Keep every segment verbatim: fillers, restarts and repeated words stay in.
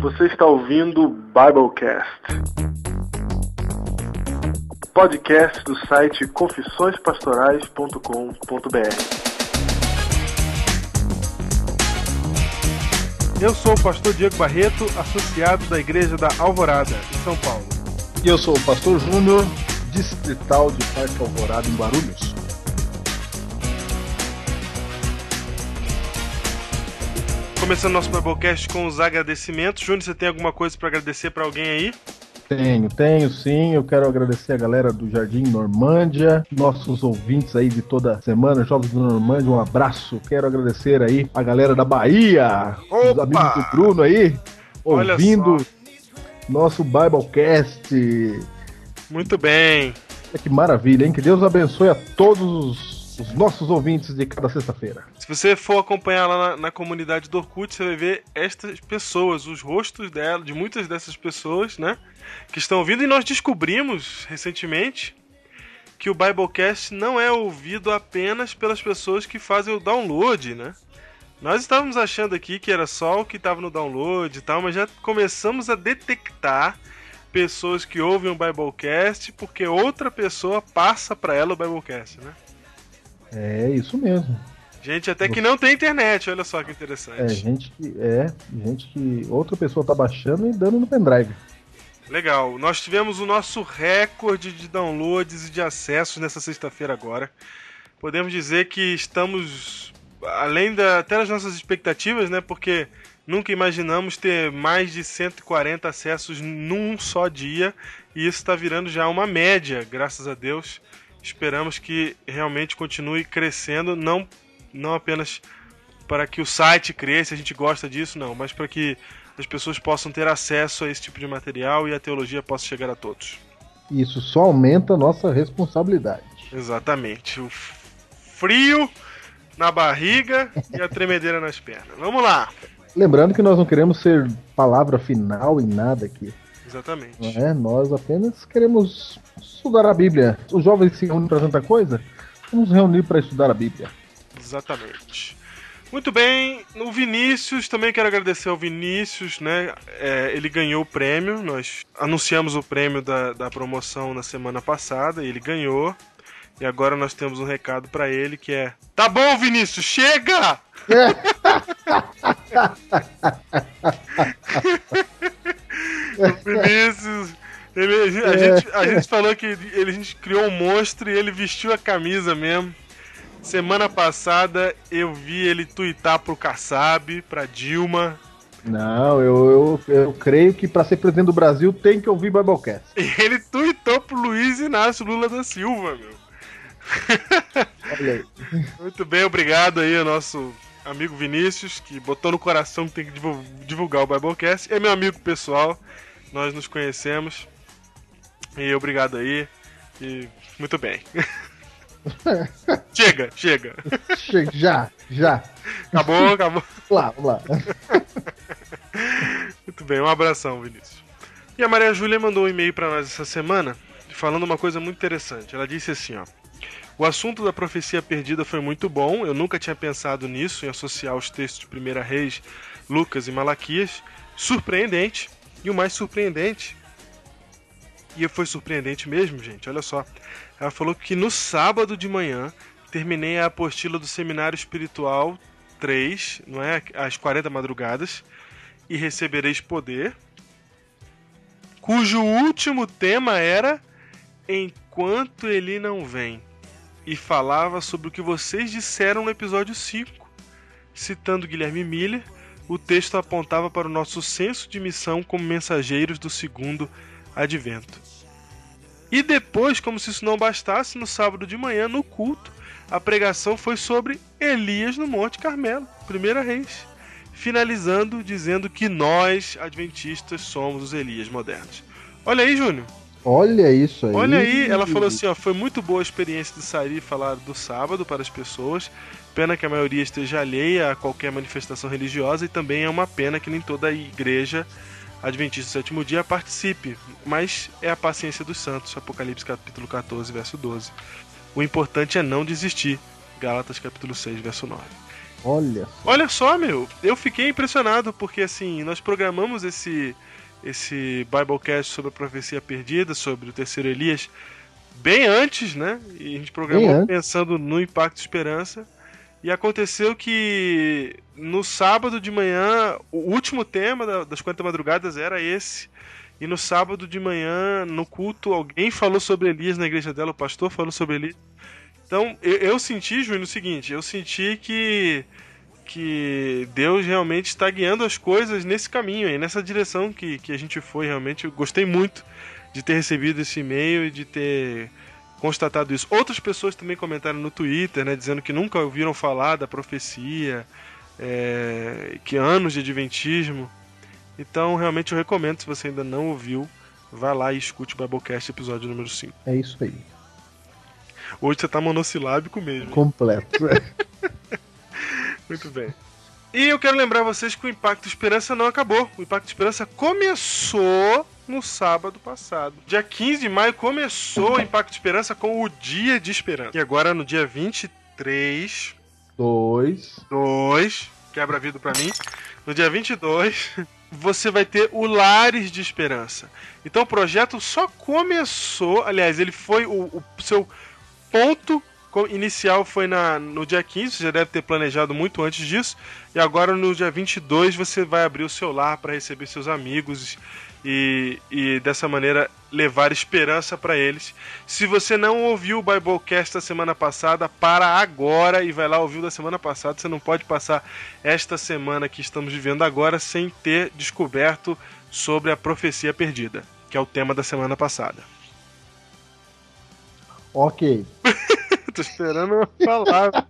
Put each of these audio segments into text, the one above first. Você está ouvindo o BibleCast, podcast do site confissões pastorais ponto com ponto b r. Eu sou o pastor Diego Barreto, associado da Igreja da Alvorada, em São Paulo. E eu sou o pastor Júnior, distrital de Parque Alvorada, em Guarulhos. Começando nosso BibleCast com os agradecimentos. Júnior, você tem alguma coisa para agradecer para alguém aí? Tenho, tenho sim. Eu quero agradecer a galera do Jardim Normândia, nossos ouvintes aí de toda semana, jovens do Normândia, um abraço. Quero agradecer aí a galera da Bahia, Opa! Os amigos do Bruno aí, ouvindo nosso BibleCast. Muito bem. Que maravilha, hein? Que Deus abençoe a todos os... os nossos ouvintes de cada sexta-feira. Se você for acompanhar lá na, na comunidade do Orkut, você vai ver estas pessoas, os rostos dela, de muitas dessas pessoas, né, que estão ouvindo. E nós descobrimos recentemente que o BibleCast não é ouvido apenas pelas pessoas que fazem o download, né? Nós estávamos achando aqui que era só o que estava no download e tal, mas já começamos a detectar pessoas que ouvem o BibleCast porque outra pessoa passa para ela o BibleCast, né? É isso mesmo. Gente até que não tem internet, olha só que interessante. É, gente que, é, gente que outra pessoa tá baixando e dando no pendrive. Legal, nós tivemos o nosso recorde de downloads e de acessos nessa sexta-feira agora. Podemos dizer que estamos, além da, até das nossas expectativas, né? Porque nunca imaginamos ter mais de cento e quarenta acessos num só dia. E isso está virando já uma média, graças a Deus. Esperamos que realmente continue crescendo, não, não apenas para que o site cresça, a gente gosta disso, não, mas para que as pessoas possam ter acesso a esse tipo de material e a teologia possa chegar a todos. Isso só aumenta a nossa responsabilidade. Exatamente. O frio na barriga e a tremedeira nas pernas. Vamos lá! Lembrando que nós não queremos ser palavra final em nada aqui. Exatamente. É, nós apenas queremos estudar a Bíblia. Os jovens se reúnem para tanta coisa, vamos reunir para estudar a Bíblia. Exatamente. Muito bem, o Vinícius, também quero agradecer ao Vinícius, né? É, ele ganhou o prêmio, nós anunciamos o prêmio da, da promoção na semana passada, e ele ganhou. E agora nós temos um recado para ele que é... Tá bom, Vinícius, chega! O Vinícius, ele, a, gente, a gente falou que ele, a gente criou um monstro e ele vestiu a camisa mesmo. Semana passada eu vi ele tuitar pro Kassab, pra Dilma. Não, eu, eu, eu creio que pra ser presidente do Brasil tem que ouvir BibleCast. E ele tuitou pro Luiz Inácio Lula da Silva, meu. Olha aí. Muito bem, obrigado aí ao nosso amigo Vinícius, que botou no coração que tem que divulgar o BibleCast. É meu amigo pessoal, nós nos conhecemos. E obrigado aí. E muito bem. Chega, chega. Chega, já, já. Acabou, acabou. Lá, vamos lá. Muito bem, um abração, Vinícius. E a Maria Júlia mandou um e-mail para nós essa semana, falando uma coisa muito interessante. Ela disse assim, ó: o assunto da profecia perdida foi muito bom, eu nunca tinha pensado nisso, em associar os textos de Primeira Reis, Lucas e Malaquias. Surpreendente, e o mais surpreendente, e foi surpreendente mesmo, gente, olha só. Ela falou que no sábado de manhã, terminei a apostila do Seminário Espiritual três, não é? Às quarenta madrugadas, e recebereis poder, cujo último tema era Enquanto Ele Não Vem. E falava sobre o que vocês disseram no episódio cinco. Citando Guilherme Miller, o texto apontava para o nosso senso de missão como mensageiros do segundo advento. E depois, como se isso não bastasse, no sábado de manhã, no culto, a pregação foi sobre Elias no Monte Carmelo, Primeira Reis, finalizando dizendo que nós, adventistas, somos os Elias modernos. Olha aí, Júnior. Olha isso aí. Olha aí, ela falou assim, ó: foi muito boa a experiência de sair e falar do sábado para as pessoas. Pena que a maioria esteja alheia a qualquer manifestação religiosa, e também é uma pena que nem toda a igreja adventista do sétimo dia participe. Mas é a paciência dos santos, Apocalipse capítulo catorze, verso doze. O importante é não desistir, Gálatas capítulo seis, verso nove. Olha só. Olha só, meu. Eu fiquei impressionado, porque assim, nós programamos esse, esse BibleCast sobre a profecia perdida, sobre o terceiro Elias, bem antes, né? E a gente programou pensando no Impacto Esperança. E aconteceu que no sábado de manhã, o último tema das quarenta madrugadas era esse. E no sábado de manhã, no culto, alguém falou sobre Elias na igreja dela, o pastor falou sobre Elias. Então, eu, eu senti, Júnior, o seguinte, eu senti que, que Deus realmente está guiando as coisas nesse caminho, aí, nessa direção que, que a gente foi realmente. Eu gostei muito de ter recebido esse e-mail e de ter constatado isso. Outras pessoas também comentaram no Twitter, né, dizendo que nunca ouviram falar da profecia, é, que anos de adventismo. Então, realmente, eu recomendo, se você ainda não ouviu, vá lá e escute o BibleCast, episódio número cinco. É isso aí. Hoje você tá monossilábico mesmo. Completo. Muito bem. E eu quero lembrar vocês que o Impacto Esperança não acabou. O Impacto Esperança começou no sábado passado. Dia quinze de maio começou o Impacto Esperança com o Dia de Esperança. E agora no dia vinte e três... Dois. Dois. Quebra-vido pra mim. No dia vinte e dois... você vai ter o Lares de Esperança. Então o projeto só começou, aliás, ele foi o, o seu ponto inicial foi na, no dia quinze, você já deve ter planejado muito antes disso, e agora no dia vinte e dois você vai abrir o seu lar para receber seus amigos e, e dessa maneira levar esperança para eles. Se você não ouviu o Biblecast da semana passada, para agora e vai lá ouvir o da semana passada. Você não pode passar esta semana que estamos vivendo agora sem ter descoberto sobre a profecia perdida, que é o tema da semana passada. Ok. Tô esperando falar.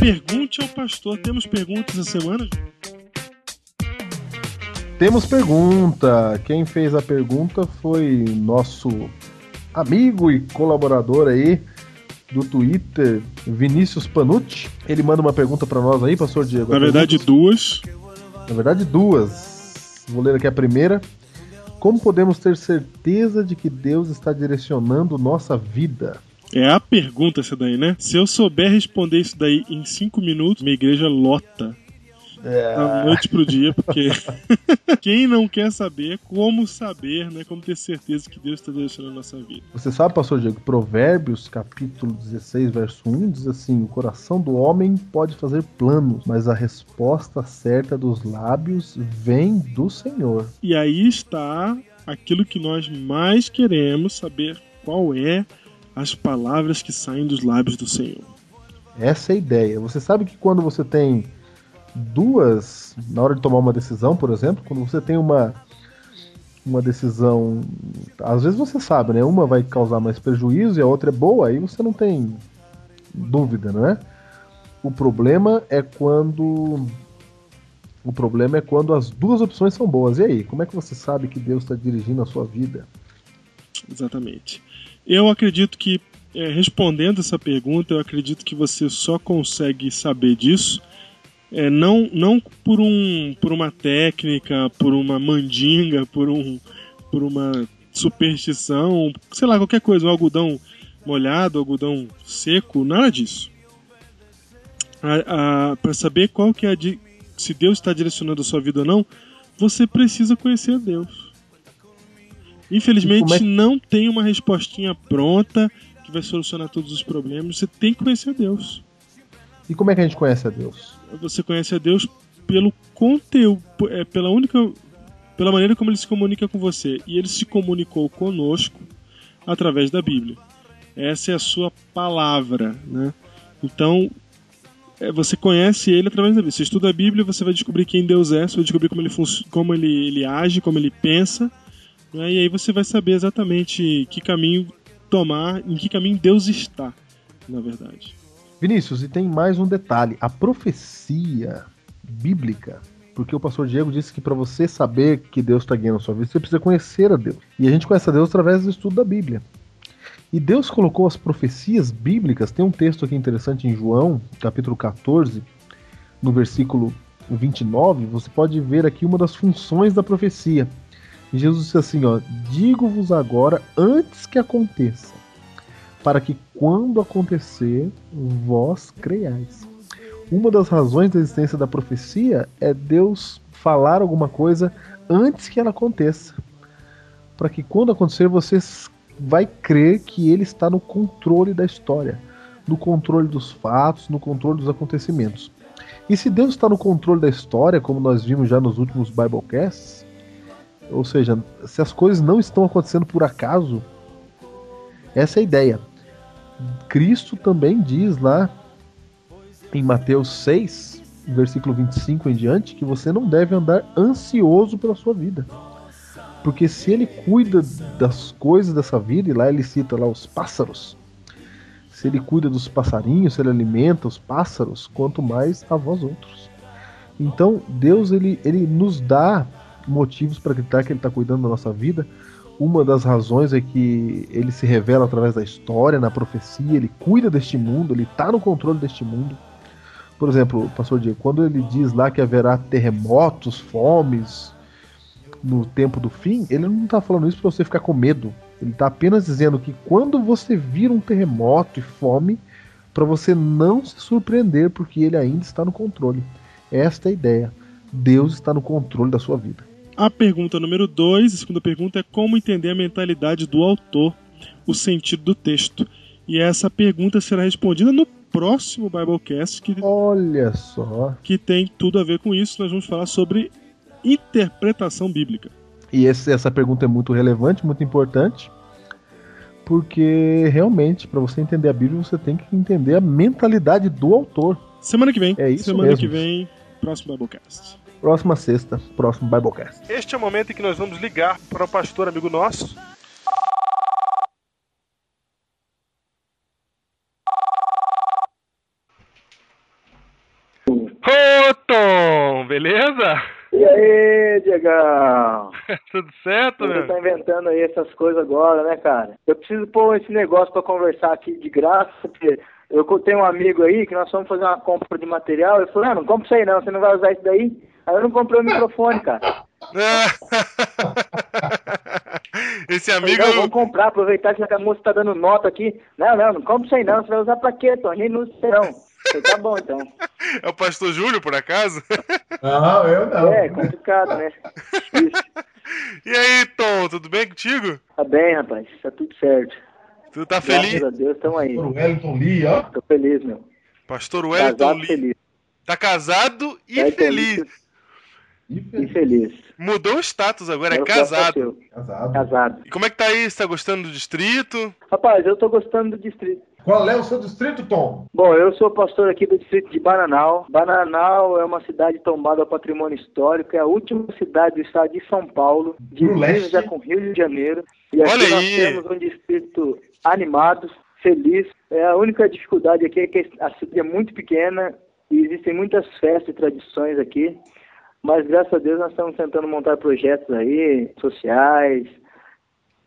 Pergunte ao pastor. Temos perguntas essa semana? Temos pergunta. Quem fez a pergunta foi nosso amigo e colaborador aí do Twitter, Vinícius Panucci. Ele manda uma pergunta para nós aí, pastor Diego. Na verdade, duas. Na verdade, duas. Vou ler aqui a primeira. Como podemos ter certeza de que Deus está direcionando nossa vida? É a pergunta essa daí, né? Se eu souber responder isso daí em cinco minutos, minha igreja lota. É. Da noite pro dia, porque quem não quer saber, como saber, né? Como ter certeza que Deus está direcionando a nossa vida. Você sabe, pastor Diego, Provérbios, capítulo dezesseis, verso um, diz assim: o coração do homem pode fazer planos, mas a resposta certa dos lábios vem do Senhor. E aí está aquilo que nós mais queremos saber, qual é as palavras que saem dos lábios do Senhor. Essa é a ideia. Você sabe que quando você tem duas, na hora de tomar uma decisão, por exemplo, quando você tem uma uma decisão, às vezes você sabe, né? Uma vai causar mais prejuízo e a outra é boa, aí você não tem dúvida, né? O problema é quando o problema é quando as duas opções são boas. E aí, como é que você sabe que Deus está dirigindo a sua vida? Exatamente. Eu acredito que, é, respondendo essa pergunta, eu acredito que você só consegue saber disso, é, não, não por, um, por uma técnica, por uma mandinga, por, um, por uma superstição, sei lá, qualquer coisa, um algodão molhado, algodão seco, nada disso. Para saber qual que é a di- se Deus está direcionando a sua vida ou não, você precisa conhecer Deus. Infelizmente, é que... não tem uma respostinha pronta que vai solucionar todos os problemas. Você tem que conhecer a Deus. E como é que a gente conhece a Deus? Você conhece a Deus pelo conteúdo, é, pela, única, pela maneira como Ele se comunica com você. E Ele se comunicou conosco através da Bíblia. Essa é a sua palavra, né? Então, é, você conhece Ele através da Bíblia. Você estuda a Bíblia, você vai descobrir quem Deus é. Você vai descobrir como Ele, func- como ele, ele age, como Ele pensa. E aí você vai saber exatamente que caminho tomar, em que caminho Deus está, na verdade. Vinícius, e tem mais um detalhe. A profecia bíblica, porque o pastor Diego disse que para você saber que Deus está guiando a sua vida, você precisa conhecer a Deus. E a gente conhece a Deus através do estudo da Bíblia. E Deus colocou as profecias bíblicas. Tem um texto aqui interessante em João, capítulo catorze, no versículo vinte e nove. Você pode ver aqui uma das funções da profecia. Jesus disse assim, ó, digo-vos agora antes que aconteça, para que quando acontecer, vós creiais. Uma das razões da existência da profecia é Deus falar alguma coisa antes que ela aconteça, para que quando acontecer, você vai crer que ele está no controle da história, no controle dos fatos, no controle dos acontecimentos. E se Deus está no controle da história, como nós vimos já nos últimos Biblecasts, ou seja, se as coisas não estão acontecendo por acaso, essa é a ideia. Cristo também diz lá em Mateus seis, versículo vinte e cinco em diante, que você não deve andar ansioso pela sua vida. Porque se ele cuida das coisas dessa vida, e lá ele cita lá os pássaros, se ele cuida dos passarinhos, se ele alimenta os pássaros, quanto mais a vós outros. Então Deus ele, ele nos dá motivos para acreditar que ele está cuidando da nossa vida. Uma das razões é que ele se revela através da história, na profecia, ele cuida deste mundo, ele está no controle deste mundo. Por exemplo, pastor Diego, quando ele diz lá que haverá terremotos, fomes no tempo do fim, ele não está falando isso para você ficar com medo. Ele está apenas dizendo que quando você vir um terremoto e fome, para você não se surpreender, porque ele ainda está no controle. Esta é a ideia. Deus está no controle da sua vida. A pergunta número dois, a segunda pergunta, é como entender a mentalidade do autor, o sentido do texto. E essa pergunta será respondida no próximo Biblecast, que, Olha só. que tem tudo a ver com isso. Nós vamos falar sobre interpretação bíblica. E esse, essa pergunta é muito relevante, muito importante, porque realmente, para você entender a Bíblia, você tem que entender a mentalidade do autor. Semana que vem. É isso Semana mesmo. que vem, próximo Biblecast. Próxima sexta, próximo Biblecast. Este é o momento em que nós vamos ligar para o pastor amigo nosso. Ô, Tom, beleza? E aí, Diegão? Tudo certo, meu? Você tá inventando aí essas coisas agora, né, cara? Eu preciso pôr esse negócio para conversar aqui de graça, porque... eu tenho um amigo aí que nós fomos fazer uma compra de material. Ele falou, ah, não compra isso aí não, você não vai usar isso daí. Aí eu não comprei o microfone, cara. Esse amigo... eu vou comprar, aproveitar que a moça tá dando nota aqui. Não, não, não compra isso aí não, você vai usar pra quê, Tom? A gente não usa isso não. Falei, tá bom, então. É o pastor Júlio, por acaso? Não, eu não. É, complicado, né? E aí, Tom, tudo bem contigo? Tá bem, rapaz, tá tudo certo. Tu tá Graças feliz? Graças a Deus, estão aí. Pastor Wellington Lee, ó. Tô feliz, meu. Pastor Wellington Lee. Feliz. Tá casado e é feliz. E feliz. Mudou o status agora, eu é casado. Casado. Casado. E como é que tá aí? Você tá gostando do distrito? Rapaz, eu tô gostando do distrito. Qual é o seu distrito, Tom? Bom, eu sou pastor aqui do distrito de Bananal. Bananal é uma cidade tombada ao patrimônio histórico. É a última cidade do estado de São Paulo. Divisa com Rio de Janeiro. E aqui Olha nós aí. temos um distrito... animados, felizes. É, a única dificuldade aqui é que a cidade é muito pequena e existem muitas festas e tradições aqui, mas graças a Deus nós estamos tentando montar projetos aí, sociais,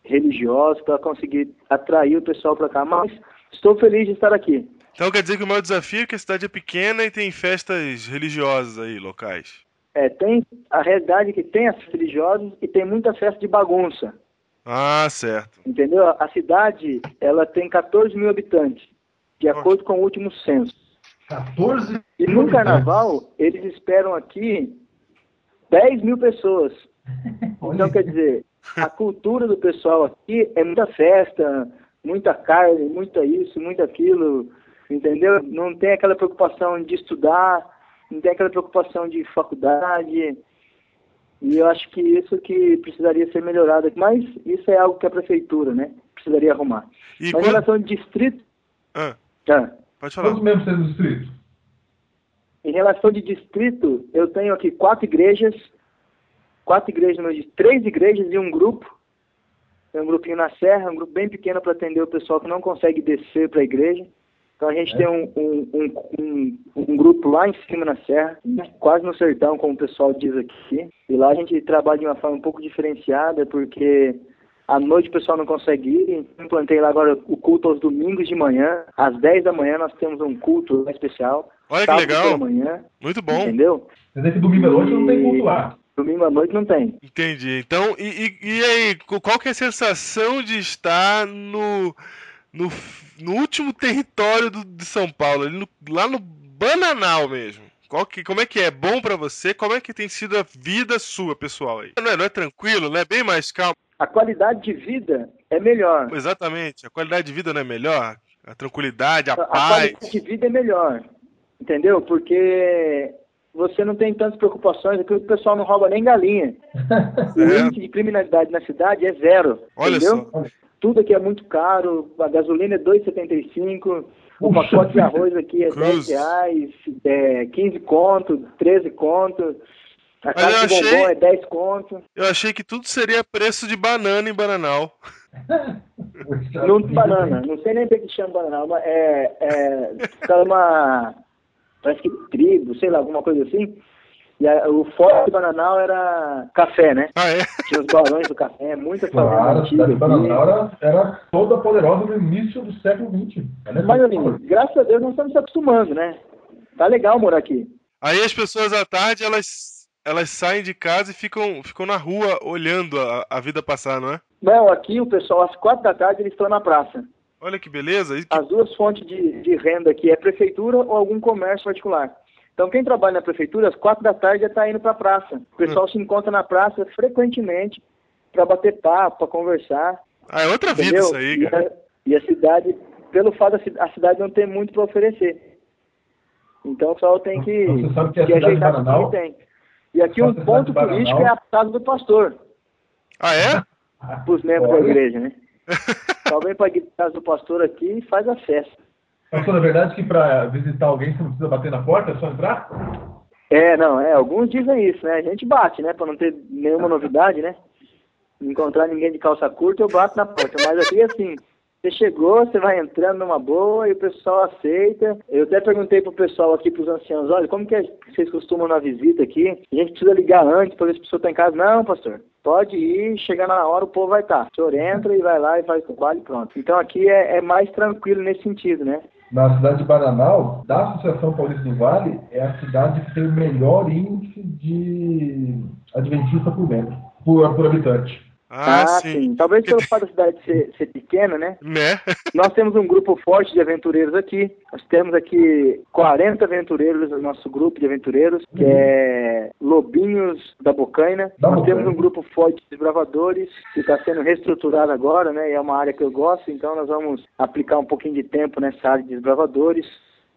religiosos, para conseguir atrair o pessoal para cá, mas estou feliz de estar aqui. Então quer dizer que o maior desafio é que a cidade é pequena e tem festas religiosas aí, locais? É, tem, a realidade é que tem as religiosas e tem muita festa de bagunça. Ah, certo. Entendeu? A cidade, ela tem catorze mil habitantes, de Nossa. acordo com o último censo. catorze mil E no carnaval, eles esperam aqui dez mil pessoas. Então, quer dizer, a cultura do pessoal aqui é muita festa, muita carne, muita isso, muito aquilo, entendeu? Não tem aquela preocupação de estudar, não tem aquela preocupação de faculdade... E eu acho que isso que precisaria ser melhorado, mas isso é algo que a prefeitura, né, precisaria arrumar. E mas em relação ao distrito... Ah, ah, pode falar. Quantos membros tem no distrito? Em relação de distrito, eu tenho aqui quatro igrejas, quatro igrejas, no distrito, três igrejas e um grupo. Tem um grupinho na serra, um grupo bem pequeno para atender o pessoal que não consegue descer para a igreja. Então a gente é. tem um, um, um, um, um grupo lá em cima na serra, quase no sertão, como o pessoal diz aqui. E lá a gente trabalha de uma forma um pouco diferenciada, porque à noite o pessoal não consegue ir. Eu implantei lá agora o culto aos domingos de manhã. Às dez da manhã nós temos um culto especial. Olha que legal. Manhã, Muito bom. Entendeu? Mas é que domingo à noite não tem culto lá. Domingo à noite não tem. Entendi. Então, e, e, e aí, qual que é a sensação de estar no, no, no último território do, de São Paulo, ali no, lá no Bananal mesmo? Qual que, como é que é? Bom pra você? Como é que tem sido a vida sua, pessoal? Aí? Não é, não é tranquilo, né? Bem mais calmo. A qualidade de vida é melhor. Exatamente. A qualidade de vida não é melhor? A tranquilidade, a, a paz... A qualidade de vida é melhor, entendeu? Porque... você não tem tantas preocupações, aqui o pessoal não rouba nem galinha. O índice de criminalidade na cidade é zero. Olha, entendeu? Só. Tudo aqui é muito caro, a gasolina é dois reais e setenta e cinco centavos, o pacote de arroz aqui é dez reais, é quinze conto, treze conto, a caixa de bombom é dez conto. Eu achei que tudo seria preço de banana em Bananal. Não, banana, não sei nem bem que chama Bananal, mas é... é uma... parece que trigo, sei lá, alguma coisa assim. E a, o forte do Bananal era café, né? Ah, é? Tinha os barões do café, muita coisa. Claro, a cidade do Bananal era, era toda poderosa no início do século vinte. Né? Mas, amigo, graças a Deus nós estamos se acostumando, né? Tá legal morar aqui. Aí as pessoas à tarde, elas, elas saem de casa e ficam, ficam na rua olhando a, a vida passar, não é? Não, aqui o pessoal, às quatro da tarde, eles estão na praça. Olha que beleza. E que... as duas fontes de, de renda aqui é prefeitura ou algum comércio particular. Então, quem trabalha na prefeitura, às quatro da tarde já está indo para a praça. O pessoal hum. se encontra na praça frequentemente para bater papo, para conversar. Ah, é outra vida, entendeu? Isso aí, e cara. A, e a cidade, pelo fato da a cidade não ter muito para oferecer. Então, o pessoal tem que, então, você sabe que, que ajeitar Bananal, o que tem. E aqui um ponto turístico é a casa do pastor. Ah, é? Para os membros Olha. da igreja, né? Só vem para a casa do pastor aqui e faz a festa. Pastor, é verdade que para visitar alguém você não precisa bater na porta, é só entrar? É, não, é, alguns dizem isso, né? A gente bate, né? Para não ter nenhuma novidade, né? Não encontrar ninguém de calça curta, eu bato na porta. Mas aqui, assim, você chegou, você vai entrando numa boa e o pessoal aceita. Eu até perguntei pro pessoal aqui, pros anciãos, olha, como que é, vocês costumam na visita aqui? A gente precisa ligar antes para ver se a pessoa tá em casa. Não, pastor. Pode ir, chegando na hora o povo vai estar. O senhor entra e vai lá e faz o trabalho e pronto. Então aqui é, é mais tranquilo nesse sentido, né? Na cidade de Bananal, da Associação Paulista do Vale, é a cidade que tem o melhor índice de adventista por metro, por, por habitante. Ah, ah sim. sim. Talvez pelo fato da cidade ser, ser pequena, né? né? Nós temos um grupo forte de aventureiros aqui. Nós temos aqui quarenta aventureiros no nosso grupo de aventureiros, que uhum. é Lobinhos da Bocaina. Da Nós Bocaina. temos um grupo forte de bravadores, que está sendo reestruturado agora, né? E é uma área que eu gosto, então nós vamos aplicar um pouquinho de tempo nessa área de desbravadores,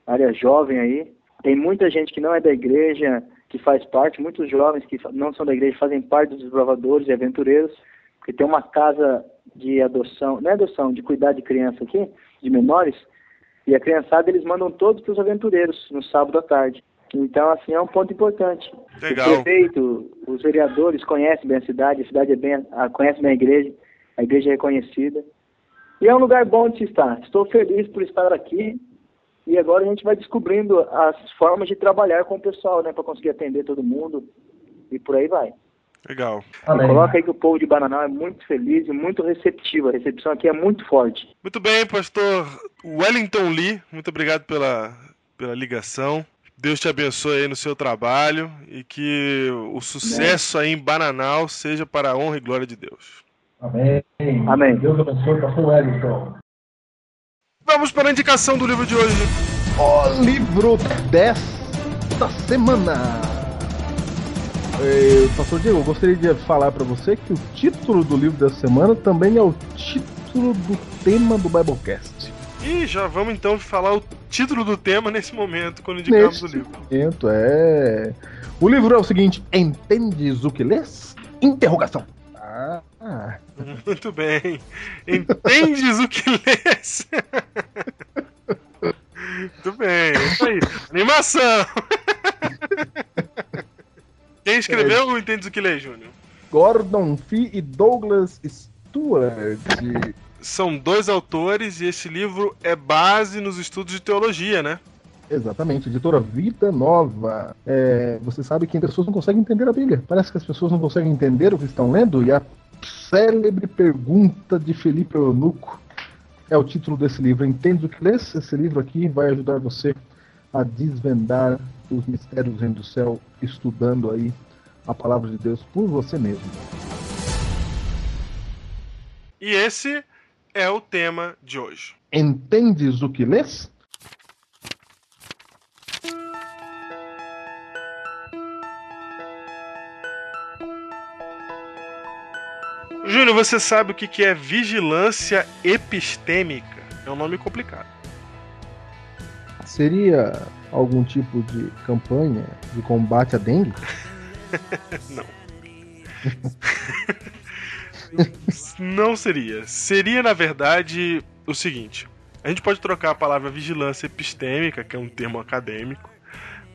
área jovem aí. Tem muita gente que não é da igreja, que faz parte, muitos jovens que não são da igreja fazem parte dos desbravadores e aventureiros. Porque tem uma casa de adoção, não é adoção, de cuidar de criança aqui, de menores, e a criançada eles mandam todos para os aventureiros no sábado à tarde. Então, assim, é um ponto importante. Legal. O prefeito, os vereadores conhecem bem a cidade, a cidade é bem, conhece bem a igreja, a igreja é reconhecida. E é um lugar bom de se estar. Estou feliz por estar aqui e agora a gente vai descobrindo as formas de trabalhar com o pessoal, né, para conseguir atender todo mundo e por aí vai. Legal. Coloca aí que o povo de Bananal é muito feliz e muito receptivo. A recepção aqui é muito forte. Muito bem, pastor Wellington Lee, muito obrigado pela, pela ligação. Deus te abençoe aí no seu trabalho e que o sucesso Amém. aí em Bananal seja para a honra e glória de Deus. Amém. Amém. Deus abençoe, pastor Wellington. Vamos para a indicação do livro de hoje. O livro desta semana. Eh, pastor Diego, eu gostaria de falar para você que o título do livro dessa semana também é o título do tema do BibleCast. E já vamos então falar o título do tema nesse momento, quando indicamos nesse o livro. Momento, é... O livro é o seguinte: Entendes o que lês? Interrogação. Ah, ah. Muito bem. Entendes o que lês? Muito bem, isso aí. Animação! Quem escreveu ou é. Entende o que lê, Júnior? Gordon Fee e Douglas Stewart. São dois autores e esse livro é base nos estudos de teologia, né? Exatamente, editora Vida Nova. É, você sabe que as pessoas não conseguem entender a Bíblia. Parece que as pessoas não conseguem entender o que estão lendo. E a célebre pergunta de Felipe Eunuco é o título desse livro. Entende o que lê? Esse livro aqui vai ajudar você a desvendar os mistérios do céu, estudando aí a palavra de Deus por você mesmo. E esse é o tema de hoje. Entendes o que lês? Júlio, você sabe o que é vigilância epistêmica? É um nome complicado. Seria algum tipo de campanha de combate à dengue? Não. Não seria. Seria, na verdade, o seguinte. A gente pode trocar a palavra vigilância epistêmica, que é um termo acadêmico,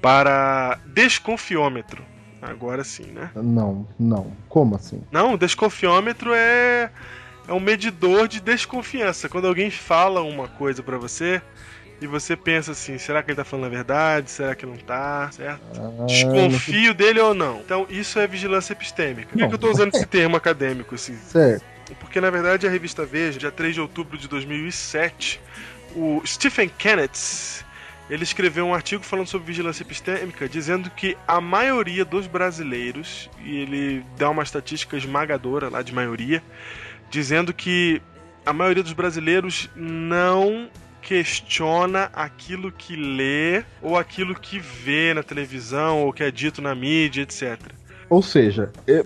para desconfiômetro. Agora sim, né? Não, não. Como assim? Não, desconfiômetro é, é um medidor de desconfiança. Quando alguém fala uma coisa pra você e você pensa assim, será que ele tá falando a verdade? Será que não tá? Certo? Ah, Desconfio dele ou não? Então, isso é vigilância epistêmica. Por que, é que eu tô usando esse termo acadêmico, assim? Certo. Porque, na verdade, a revista Veja, dia três de outubro de dois mil e sete, o Stephen Kennett... ele escreveu um artigo falando sobre vigilância epistêmica, dizendo que a maioria dos brasileiros, e ele dá uma estatística esmagadora lá de maioria, dizendo que a maioria dos brasileiros não questiona aquilo que lê ou aquilo que vê na televisão ou que é dito na mídia, etcétera. Ou seja, é,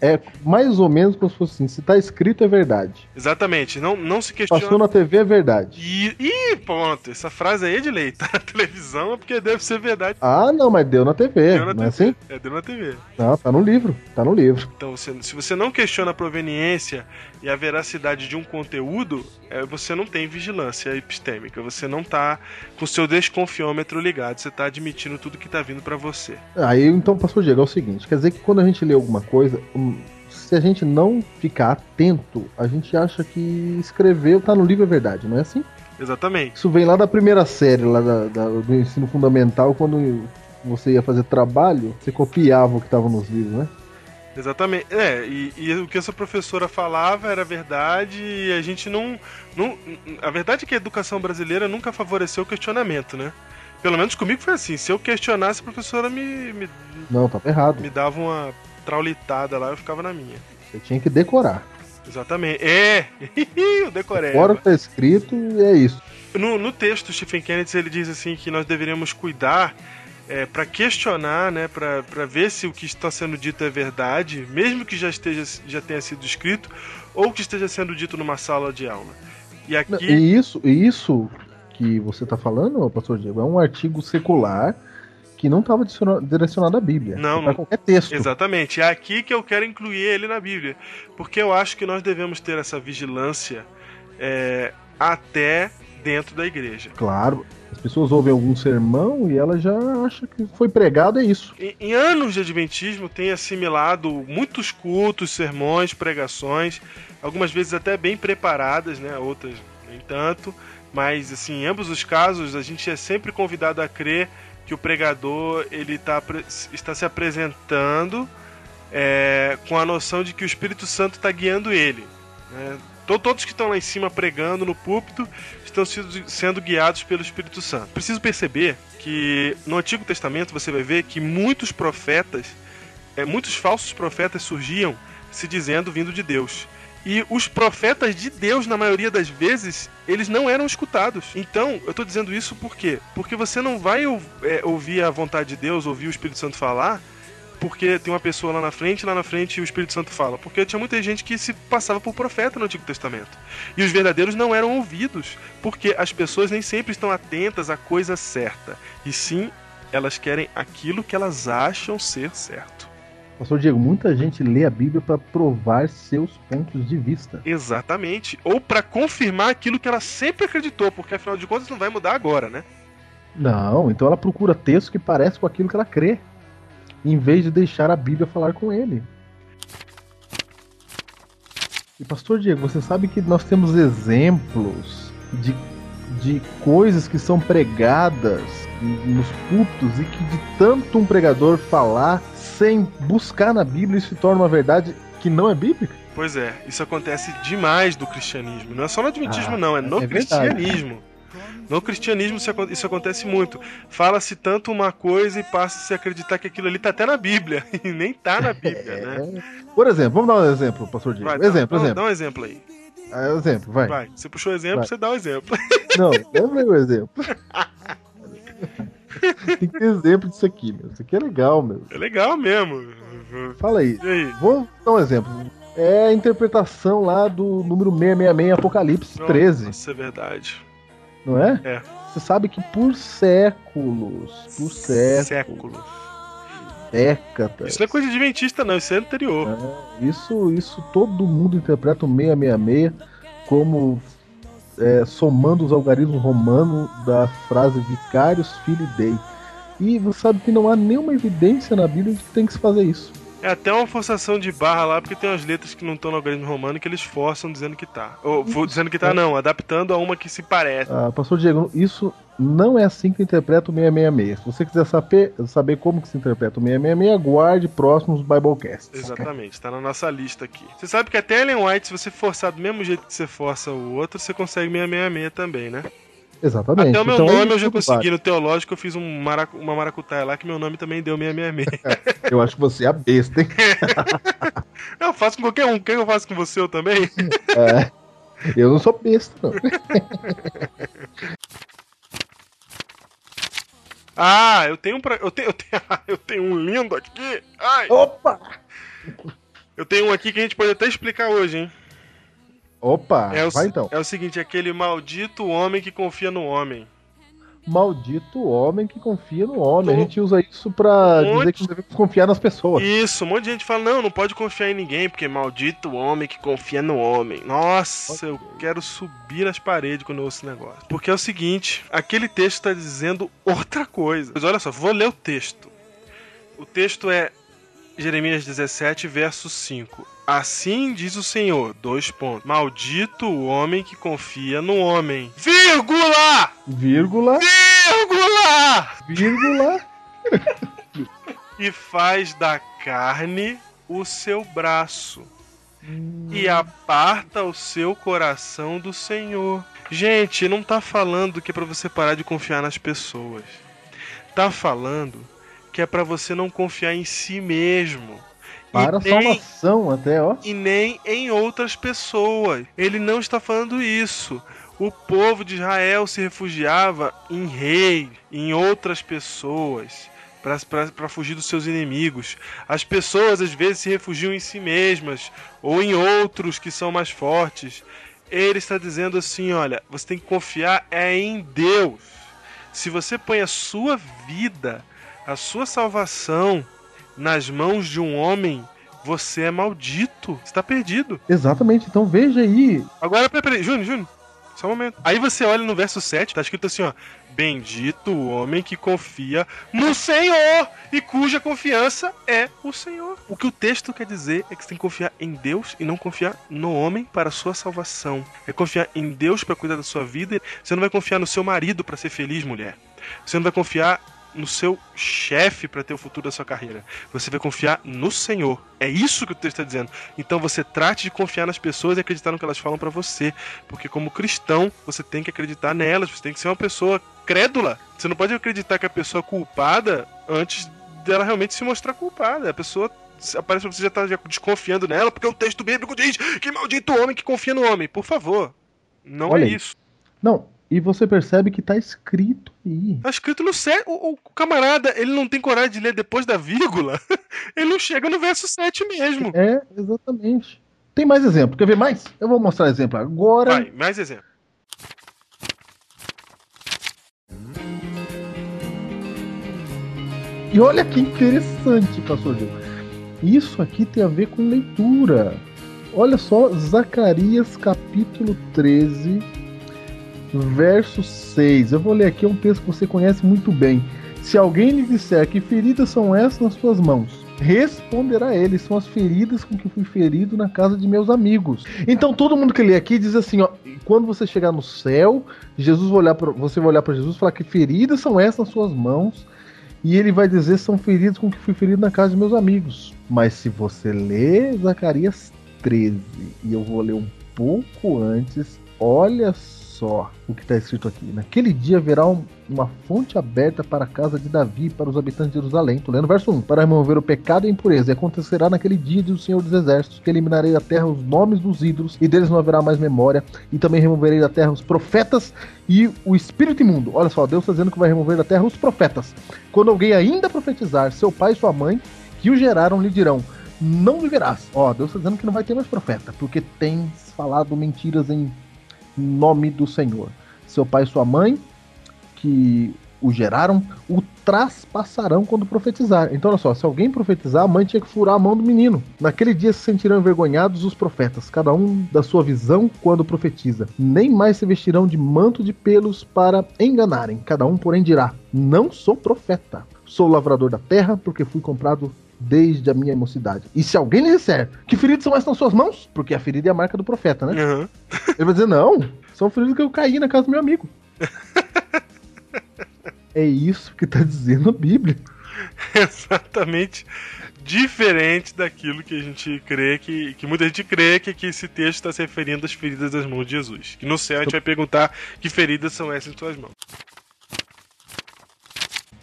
é mais ou menos como se fosse assim, se tá escrito é verdade. Exatamente, não, não se questiona. Passou na T V é verdade. E... e... pronto, essa frase aí é de lei, tá na televisão é porque deve ser verdade. Ah, não, mas deu na T V, deu na não T V. É assim? É, deu na T V. Não, tá no livro, tá no livro. Então, se, se você não questiona a proveniência e a veracidade de um conteúdo, é, você não tem vigilância epistêmica, você não tá com o seu desconfiômetro ligado, você tá admitindo tudo que tá vindo pra você. Aí, então, passou, Diego, é o seguinte, quer dizer que quando a gente lê alguma coisa... Hum... se a gente não ficar atento, a gente acha que escrever tá no livro é verdade, não é assim? Exatamente. Isso vem lá da primeira série, lá da, da, do ensino fundamental, quando você ia fazer trabalho, você copiava o que estava nos livros, né? Exatamente. É, e, e o que essa professora falava era verdade e a gente não, não... A verdade é que a educação brasileira nunca favoreceu o questionamento, né? Pelo menos comigo foi assim, se eu questionasse, a professora me... me não, tava errado. Me dava uma... traulitada lá, eu ficava na minha. Você tinha que decorar. Exatamente. É! Eu decorei. Agora tá escrito e é isso. No, no texto, Stephen Kennedy, ele diz assim que nós deveríamos cuidar é, para questionar, né, para para ver se o que está sendo dito é verdade, mesmo que já, esteja, já tenha sido escrito, ou que esteja sendo dito numa sala de aula. E aqui... E isso, isso que você tá falando, pastor Diego, é um artigo secular que não estava direcionado à Bíblia. Não, para qualquer texto. Exatamente. É aqui que eu quero incluir ele na Bíblia. Porque eu acho que nós devemos ter essa vigilância é, até dentro da igreja. Claro. As pessoas ouvem algum sermão e elas já acham que foi pregado, é isso. Em, em anos de adventismo, tem assimilado muitos cultos, sermões, pregações, algumas vezes até bem preparadas, né? Outras nem tanto. Mas, assim, em ambos os casos, a gente é sempre convidado a crer que o pregador ele tá, está se apresentando é, com a noção de que o Espírito Santo está guiando ele. Né? Todos que estão lá em cima pregando no púlpito estão sendo guiados pelo Espírito Santo. Preciso perceber que no Antigo Testamento você vai ver que muitos profetas, é, muitos falsos profetas surgiam se dizendo vindo de Deus. E os profetas de Deus, na maioria das vezes, eles não eram escutados. Então, eu estou dizendo isso por quê? Porque você não vai é, ouvir a vontade de Deus, ouvir o Espírito Santo falar, porque tem uma pessoa lá na frente, lá na frente o Espírito Santo fala. Porque tinha muita gente que se passava por profeta no Antigo Testamento. E os verdadeiros não eram ouvidos, porque as pessoas nem sempre estão atentas à coisa certa. E sim, elas querem aquilo que elas acham ser certo. Pastor Diego, muita gente lê a Bíblia para provar seus pontos de vista. Exatamente. Ou para confirmar aquilo que ela sempre acreditou, porque afinal de contas não vai mudar agora, né? Não, então ela procura textos que parecem com aquilo que ela crê, em vez de deixar a Bíblia falar com ele. E Pastor Diego, você sabe que nós temos exemplos de, de coisas que são pregadas nos púlpitos e que de tanto um pregador falar... sem buscar na Bíblia, isso se torna uma verdade que não é bíblica? Pois é, isso acontece demais do cristianismo. Não é só no adventismo, ah, não, é no é cristianismo. No cristianismo isso acontece muito. Fala-se tanto uma coisa e passa-se a acreditar que aquilo ali está até na Bíblia. E nem está na Bíblia, é, né? Por exemplo, vamos dar um exemplo, pastor Diego. Vai, exemplo, dá, exemplo. Dá um exemplo aí. Ah, exemplo, vai. vai. Você puxou o exemplo, vai. Você dá um exemplo. Não, lembra o exemplo. Tem que ter exemplo disso aqui, meu. Isso aqui é legal, meu. É legal mesmo. Fala aí. aí. Vou dar um exemplo. É a interpretação lá do número seiscentos e sessenta e seis, Apocalipse Não, treze. Isso é verdade. Não é? É. Você sabe que por séculos, por séculos... Séculos. Décadas. Isso não é coisa de adventista, não. Isso é anterior. É, isso, isso todo mundo interpreta o seiscentos e sessenta e seis como... É, somando os algarismos romanos da frase vicarius filii Dei. E você sabe que não há nenhuma evidência na Bíblia de que tem que se fazer isso. É até uma forçação de barra lá, porque tem umas letras que não estão no algarismo romano que eles forçam dizendo que tá. Ou isso, dizendo que tá, é. não, adaptando a uma que se parece. Ah, pastor Diego, isso não é assim que interpreta o seiscentos e sessenta e seis. Se você quiser saber, saber como que se interpreta o seiscentos e sessenta e seis, aguarde próximos BibleCasts. Exatamente, está na nossa lista aqui. Você sabe que até Ellen White, se você forçar do mesmo jeito que você força o outro, você consegue seiscentos e sessenta e seis também, né? Exatamente. Até o meu então, nome eu já consegui vale. No Teológico, eu fiz um maracu... uma maracutaia lá que meu nome também deu seiscentos e sessenta e seis. Eu acho que você é a besta, hein? Eu faço com qualquer um. Quem eu faço com você, eu também? É, eu não sou besta, não. Ah, eu tenho um pra... eu tenho, eu tenho, eu tenho um lindo aqui. Ai. Opa! Eu tenho um aqui que a gente pode até explicar hoje, hein? Opa, é o, vai então. É o seguinte, é aquele maldito homem que confia no homem. Maldito homem que confia no homem. Então, a gente usa isso pra um dizer monte... que não devemos confiar nas pessoas. Isso, um monte de gente fala, não, não pode confiar em ninguém, porque maldito homem que confia no homem. Nossa, okay. Eu quero subir as paredes quando eu ouço esse negócio. Porque é o seguinte, aquele texto tá dizendo outra coisa. Mas olha só, vou ler o texto. O texto é Jeremias dezessete, verso cinco. Assim diz o Senhor, dois pontos. Maldito o homem que confia no homem. Vírgula! Vírgula! Vírgula! Vírgula! E faz da carne o seu braço. Hum. E aparta o seu coração do Senhor. Gente, não tá falando que é pra você parar de confiar nas pessoas. Tá falando que é pra você não confiar em si mesmo. Para a salvação até, ó. E nem em outras pessoas. Ele não está falando isso. O povo de Israel se refugiava em rei, em outras pessoas, para fugir dos seus inimigos. As pessoas, às vezes, se refugiam em si mesmas, ou em outros que são mais fortes. Ele está dizendo assim, olha, você tem que confiar é em Deus. Se você põe a sua vida, a sua salvação nas mãos de um homem, você é maldito. Você tá perdido. Exatamente. Então veja aí. Agora, peraí, peraí. Júnior, Júnior. Só um momento. Aí você olha no verso sete, tá escrito assim, ó. Bendito o homem que confia no Senhor e cuja confiança é o Senhor. O que o texto quer dizer é que você tem que confiar em Deus e não confiar no homem para a sua salvação. É confiar em Deus para cuidar da sua vida. Você não vai confiar no seu marido para ser feliz, mulher. Você não vai confiar no seu chefe para ter o futuro da sua carreira. Você vai confiar no Senhor. É isso que o texto está dizendo. Então você trate de confiar nas pessoas e acreditar no que elas falam para você. Porque como cristão, você tem que acreditar nelas. Você tem que ser uma pessoa crédula. Você não pode acreditar que a pessoa é culpada antes dela realmente se mostrar culpada. A pessoa aparece pra você e já está desconfiando nela porque o texto bíblico diz que maldito homem que confia no homem. Por favor, não Olha é aí. isso. Não. E você percebe que tá escrito aí. Tá escrito no sete. O, o camarada, ele não tem coragem de ler depois da vírgula. Ele não chega no verso sete mesmo. É, exatamente. Tem mais exemplo. Quer ver mais? Eu vou mostrar exemplo agora. Vai, mais exemplo. E olha que interessante, pastor Gil. Isso aqui tem a ver com leitura. Olha só, Zacarias capítulo treze... verso seis, eu vou ler aqui um texto que você conhece muito bem. Se alguém lhe disser que feridas são essas nas suas mãos, responderá ele, são as feridas com que fui ferido na casa de meus amigos. Então todo mundo que lê aqui diz assim, ó, quando você chegar no céu, Jesus vai olhar pra, você vai olhar para Jesus e falar que feridas são essas nas suas mãos, e ele vai dizer são feridas com que fui ferido na casa de meus amigos. Mas se você ler Zacarias treze, e eu vou ler um pouco antes, olha só só o que está escrito aqui. Naquele dia haverá um, uma fonte aberta para a casa de Davi e para os habitantes de Jerusalém. Estou lendo o verso um. Para remover o pecado e a impureza. E acontecerá naquele dia, diz o Senhor dos Exércitos, que eliminarei da terra os nomes dos ídolos, e deles não haverá mais memória. E também removerei da terra os profetas e o espírito imundo. Olha só, Deus está dizendo que vai remover da terra os profetas. Quando alguém ainda profetizar, seu pai e sua mãe, que o geraram, lhe dirão: não viverás. Ó, Deus está dizendo que não vai ter mais profeta, porque tens falado mentiras em nome do Senhor. Seu pai e sua mãe, que o geraram, o traspassarão quando profetizar. Então, olha só, se alguém profetizar, a mãe tinha que furar a mão do menino. Naquele dia se sentirão envergonhados os profetas, cada um da sua visão quando profetiza. Nem mais se vestirão de manto de pelos para enganarem. Cada um, porém, dirá: não sou profeta, sou lavrador da terra, porque fui comprado desde a minha mocidade. E se alguém lhe disser: que feridos são essas nas suas mãos? Porque a ferida é a marca do profeta, né? Uhum. Ele vai dizer: não, são feridos que eu caí na casa do meu amigo. É isso que está dizendo a Bíblia. Exatamente diferente daquilo que a gente crê, que, que muita gente crê que, que esse texto está se referindo às feridas das mãos de Jesus. Que no céu a gente vai perguntar: que feridas são essas em suas mãos?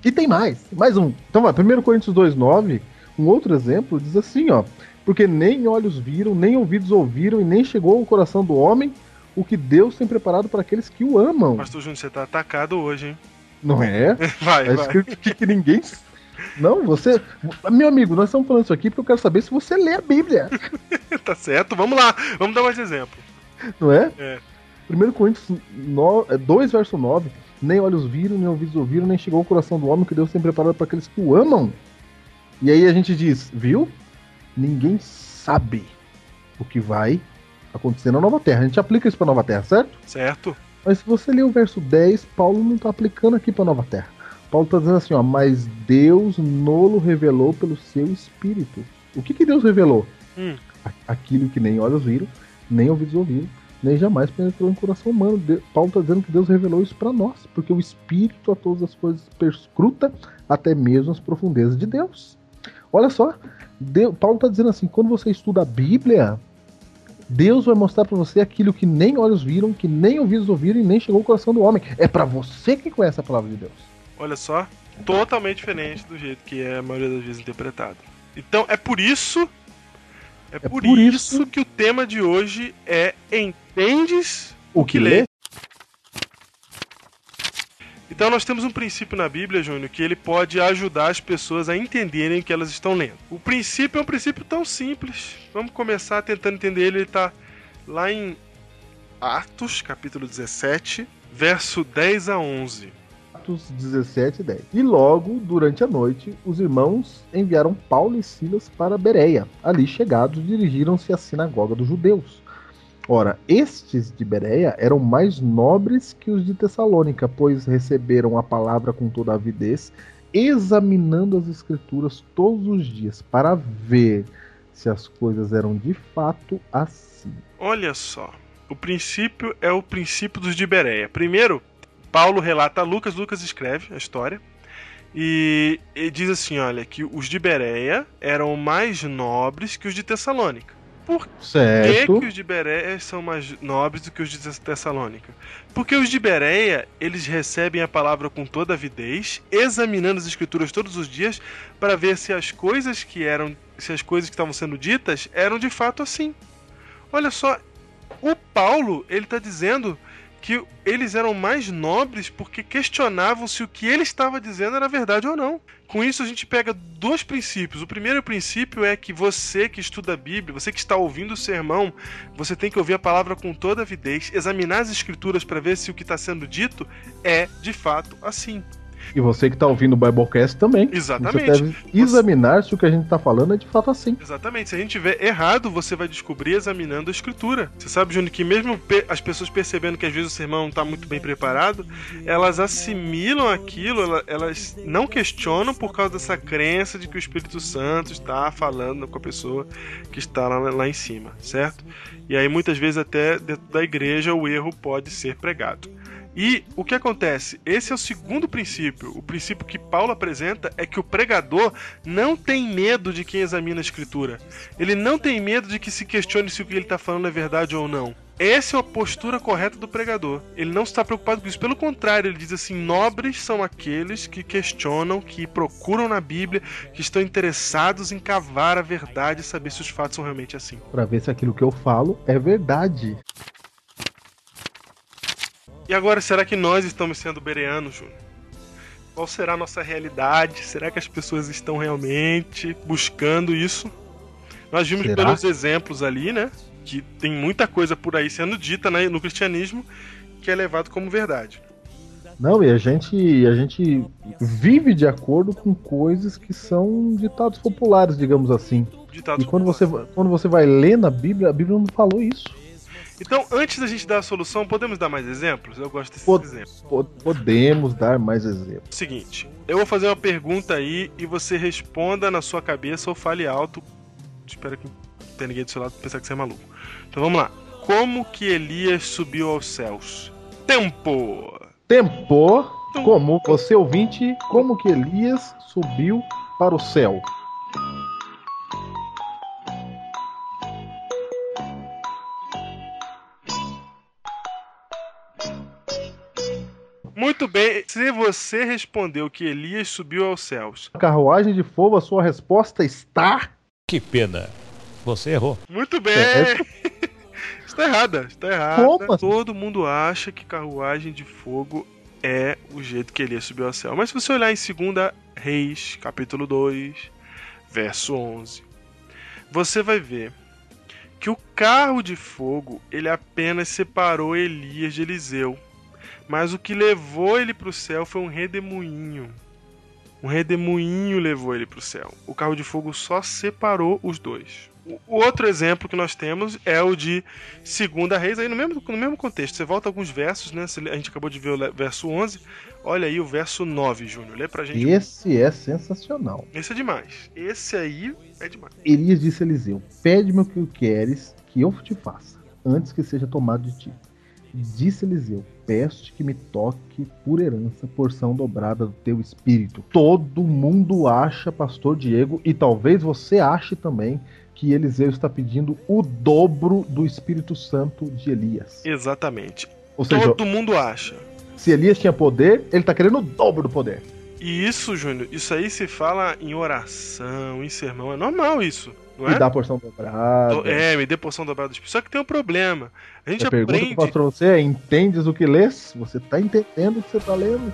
E tem mais, mais um. Então vai, primeira Coríntios dois, nove, um outro exemplo, diz assim, ó: porque nem olhos viram, nem ouvidos ouviram, e nem chegou ao coração do homem o que Deus tem preparado para aqueles que o amam. Pastor Júnior, você tá atacado hoje, hein? Não é? Vai, é vai. Que, que, que ninguém... Não, você... Meu amigo, nós estamos falando isso aqui porque eu quero saber se você lê a Bíblia. Tá certo, vamos lá. Vamos dar mais exemplo. Não é? É. primeira Coríntios dois, verso nove... Nem olhos viram, nem ouvidos ouviram, nem chegou ao coração do homem que Deus tem preparado para aqueles que o amam. E aí a gente diz: viu? Ninguém sabe o que vai acontecer na Nova Terra. A gente aplica isso para a Nova Terra, certo? Certo. Mas se você ler o verso dez, Paulo não está aplicando aqui para a Nova Terra. Paulo está dizendo assim, ó: mas Deus nolo revelou pelo seu Espírito. O que, que Deus revelou? Hum. Aquilo que nem olhos viram, nem ouvidos ouviram, nem jamais penetrou no coração humano. De... Paulo está dizendo que Deus revelou isso para nós, porque o Espírito a todas as coisas perscruta, até mesmo as profundezas de Deus. Olha só, de... Paulo está dizendo assim: quando você estuda a Bíblia, Deus vai mostrar para você aquilo que nem olhos viram, que nem ouvidos ouviram, e nem chegou ao coração do homem. É para você que conhece a palavra de Deus. Olha só, totalmente diferente do jeito que é a maioria das vezes interpretado. Então é por isso... É, é por, por isso, isso que o tema de hoje é: entendes o que, que lê? lê? Então nós temos um princípio na Bíblia, Júnior, que ele pode ajudar as pessoas a entenderem o que elas estão lendo. O princípio é um princípio tão simples. Vamos começar tentando entender ele. Ele está lá em Atos, capítulo dezessete, verso dez a onze. Atos dezessete, dez. E logo, durante a noite, os irmãos enviaram Paulo e Silas para Bereia. Ali chegados, dirigiram-se à sinagoga dos judeus. Ora, estes de Bereia eram mais nobres que os de Tessalônica, pois receberam a palavra com toda avidez, examinando as escrituras todos os dias, para ver se as coisas eram de fato assim. Olha só, o princípio é o princípio dos de Bereia. Primeiro, Paulo relata a Lucas, Lucas escreve a história e, e diz assim, olha, que os de Bereia eram mais nobres que os de Tessalônica. Por que, que os de Bereia são mais nobres do que os de Tessalônica? Porque os de Bereia, eles recebem a palavra com toda avidez, examinando as escrituras todos os dias para ver se as coisas que eram, se as coisas que estavam sendo ditas eram de fato assim. Olha só, o Paulo, ele está dizendo que eles eram mais nobres porque questionavam se o que ele estava dizendo era verdade ou não. Com isso a gente pega dois princípios. O primeiro princípio é que você que estuda a Bíblia, você que está ouvindo o sermão, você tem que ouvir a palavra com toda avidez, examinar as escrituras para ver se o que está sendo dito é de fato assim. E você que está ouvindo o BibleCast também. Exatamente. Você deve examinar se o que a gente está falando é de fato assim. Exatamente. Se a gente tiver errado, você vai descobrir examinando a escritura. Você sabe, Júnior, que mesmo as pessoas percebendo que às vezes o sermão não está muito bem preparado, elas assimilam aquilo, elas não questionam por causa dessa crença de que o Espírito Santo está falando com a pessoa que está lá, lá em cima, certo? E aí muitas vezes até dentro da igreja o erro pode ser pregado. E o que acontece? Esse é o segundo princípio. O princípio que Paulo apresenta é que o pregador não tem medo de quem examina a escritura. Ele não tem medo de que se questione se o que ele está falando é verdade ou não. Essa é a postura correta do pregador. Ele não está preocupado com isso. Pelo contrário, ele diz assim: nobres são aqueles que questionam, que procuram na Bíblia, que estão interessados em cavar a verdade e saber se os fatos são realmente assim. Para ver se aquilo que eu falo é verdade. E agora, será que nós estamos sendo bereanos, Júnior? Qual será a nossa realidade? Será que as pessoas estão realmente buscando isso? Nós vimos será? pelos exemplos ali, né? Que tem muita coisa por aí sendo dita, né, no cristianismo, que é levado como verdade. Não, e a gente, a gente vive de acordo com coisas que são ditados populares, digamos assim. Ditados e quando você, quando você vai ler na Bíblia, a Bíblia não falou isso. Então, antes da gente dar a solução, podemos dar mais exemplos? Eu gosto desses Pod- exemplos. Pod- podemos dar mais exemplos. Seguinte, eu vou fazer uma pergunta aí e você responda na sua cabeça ou fale alto. Espero que não tenha ninguém do seu lado pra pensar que você é maluco. Então vamos lá. Como que Elias subiu aos céus? Tempo! Tempo! Como você ouvinte, como que Elias subiu para o céu? Muito bem, se você respondeu que Elias subiu aos céus... Carruagem de fogo, a sua resposta está... Que pena, você errou. Muito bem! Está errada, está errada. Opa. Todo mundo acha que carruagem de fogo é o jeito que Elias subiu ao céu. Mas se você olhar em Segunda Reis, capítulo dois, verso onze, você vai ver que o carro de fogo, ele apenas separou Elias de Eliseu. Mas o que levou ele para o céu foi um redemoinho. Um redemoinho levou ele para o céu. O carro de fogo só separou os dois. O outro exemplo que nós temos é o de Segunda Reis, aí no mesmo, no mesmo contexto. Você volta alguns versos, né? A gente acabou de ver o verso onze. Olha aí o verso nove, Júnior. Lê pra gente. Esse é sensacional. Esse é demais. Esse aí é demais. Elias disse a Eliseu: pede-me o que queres que eu te faça, antes que seja tomado de ti. Disse Eliseu: peço-te que me toque por herança, porção dobrada do teu espírito. Todo mundo acha, pastor Diego, e talvez você ache também, que Eliseu está pedindo o dobro do Espírito Santo de Elias. Exatamente. Ou seja, todo mundo acha. Se Elias tinha poder, ele está querendo o dobro do poder. E isso, Júnior, isso aí se fala em oração, em sermão, é normal isso. Não é? Me dá porção dobrada. É, me dê porção dobrada. Só que tem um problema. A gente aprende... pergunta pro pastor, você é, entendes o que lês? Você tá entendendo o que você tá lendo?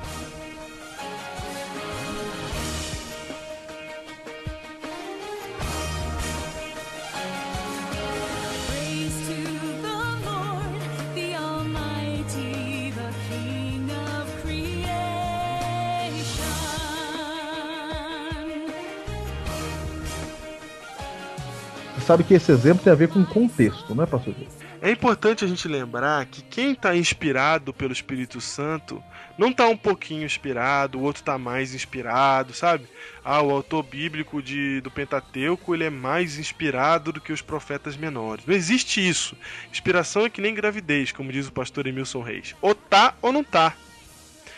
Sabe que esse exemplo tem a ver com contexto, não é, pastor? É importante a gente lembrar que quem está inspirado pelo Espírito Santo não está um pouquinho inspirado, o outro está mais inspirado, sabe? Ah, o autor bíblico de, do Pentateuco, ele é mais inspirado do que os profetas menores. Não existe isso. Inspiração é que nem gravidez, como diz o pastor Emilson Reis. Ou tá ou não tá.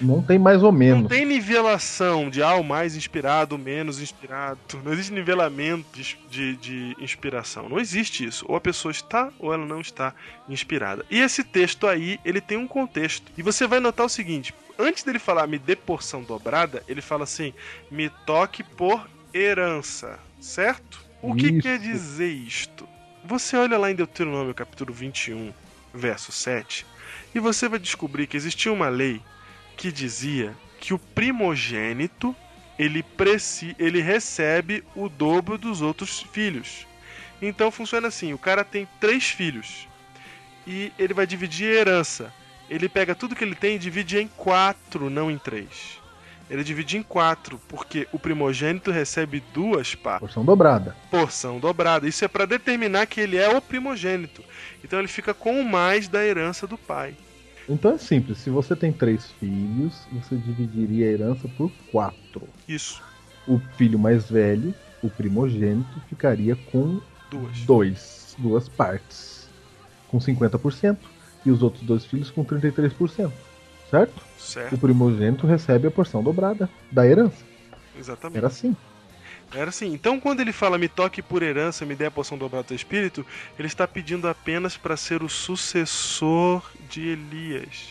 Não tem mais ou menos. Não tem nivelação de ah, o mais inspirado, o menos inspirado. Não existe nivelamento de, de, de inspiração. Não existe isso. Ou a pessoa está ou ela não está inspirada. E esse texto aí, ele tem um contexto. E você vai notar o seguinte: antes dele falar me dê porção dobrada, ele fala assim: me toque por herança. Certo? O isso. que quer dizer isto? Você olha lá em Deuteronômio, capítulo vinte e um, verso sete, e você vai descobrir que existia uma lei que dizia que o primogênito ele, preci, ele recebe o dobro dos outros filhos. Então funciona assim: o cara tem três filhos e ele vai dividir a herança. Ele pega tudo que ele tem e divide em quatro, não em três. Ele divide em quatro, porque o primogênito recebe duas partes. Porção dobrada. Porção dobrada. Isso é para determinar que ele é o primogênito. Então ele fica com o mais da herança do pai. Então é simples, se você tem três filhos, você dividiria a herança por quatro. Isso. O filho mais velho, o primogênito, ficaria com duas, dois, duas partes, com cinquenta por cento, e os outros dois filhos com trinta e três por cento, certo? Certo. O primogênito recebe a porção dobrada da herança. Exatamente. Era assim. Era assim. Então, quando ele fala, me toque por herança, me dê a porção dobrada do teu espírito, ele está pedindo apenas para ser o sucessor de Elias.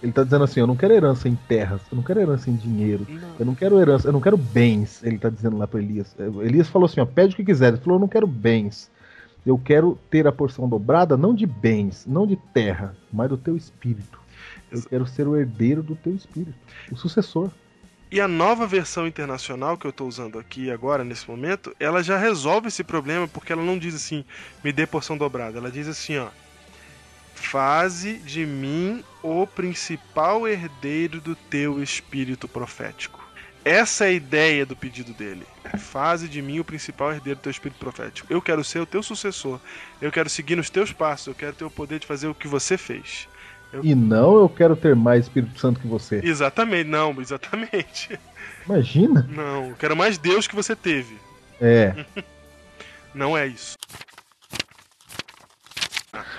Ele está dizendo assim, eu não quero herança em terras, eu não quero herança em dinheiro, não. eu não quero herança, eu não quero bens, ele está dizendo lá para Elias. Elias falou assim, ó, pede o que quiser, ele falou, eu não quero bens, eu quero ter a porção dobrada, não de bens, não de terra, mas do teu espírito. Eu quero ser o herdeiro do teu espírito, o sucessor. E a nova versão internacional que eu estou usando aqui agora, nesse momento, ela já resolve esse problema, porque ela não diz assim, me dê porção dobrada, ela diz assim, ó, faze de mim o principal herdeiro do teu espírito profético. Essa é a ideia do pedido dele. Faze de mim o principal herdeiro do teu espírito profético. Eu quero ser o teu sucessor. Eu quero seguir nos teus passos. Eu quero ter o poder de fazer o que você fez. Eu... E não eu quero ter mais Espírito Santo que você. Exatamente, não, exatamente. Imagina. Não, eu quero mais Deus que você teve. É. Não é isso.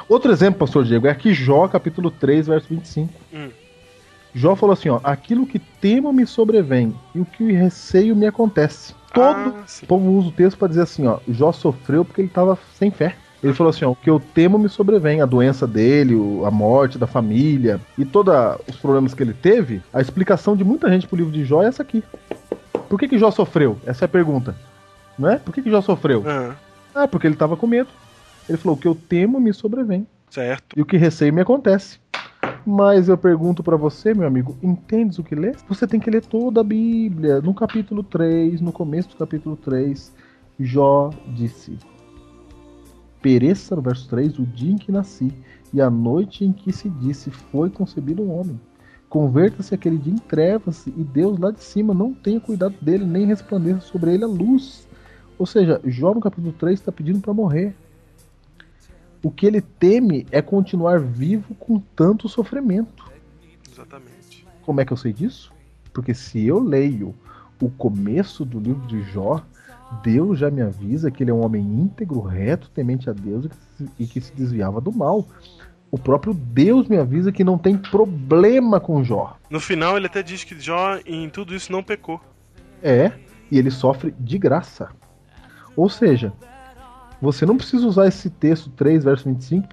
Outro exemplo, pastor Diego, é aqui Jó, capítulo três, verso vinte e cinco. Hum. Jó falou assim, ó, aquilo que temo me sobrevém e o que receio me acontece. Todo ah, povo usa o texto para dizer assim, ó, Jó sofreu porque ele estava sem fé. Ele falou assim, ó, o que eu temo me sobrevém, a doença dele, a morte da família e todos os problemas que ele teve. A explicação de muita gente pro livro de Jó é essa aqui. Por que que Jó sofreu? Essa é a pergunta, não é? Por que que Jó sofreu? Uhum. Ah, porque ele estava com medo. Ele falou, o que eu temo me sobrevém. Certo. E o que receio me acontece. Mas eu pergunto pra você, meu amigo, entendes o que lê? Você tem que ler toda a Bíblia. No capítulo três, no começo do capítulo três, Jó disse, pereça, no verso três, o dia em que nasci, e a noite em que se disse, foi concebido um homem. Converta-se aquele dia em trevas, e Deus lá de cima não tenha cuidado dele, nem resplandeça sobre ele a luz. Ou seja, Jó no capítulo três está pedindo pra morrer. O que ele teme é continuar vivo com tanto sofrimento. Exatamente. Como é que eu sei disso? Porque se eu leio o começo do livro de Jó, Deus já me avisa que ele é um homem íntegro, reto, temente a Deus e que se desviava do mal. O próprio Deus me avisa que não tem problema com Jó. No final ele até diz que Jó em tudo isso não pecou. É, e ele sofre de graça. Ou seja... Você não precisa usar esse texto três, verso vinte e cinco,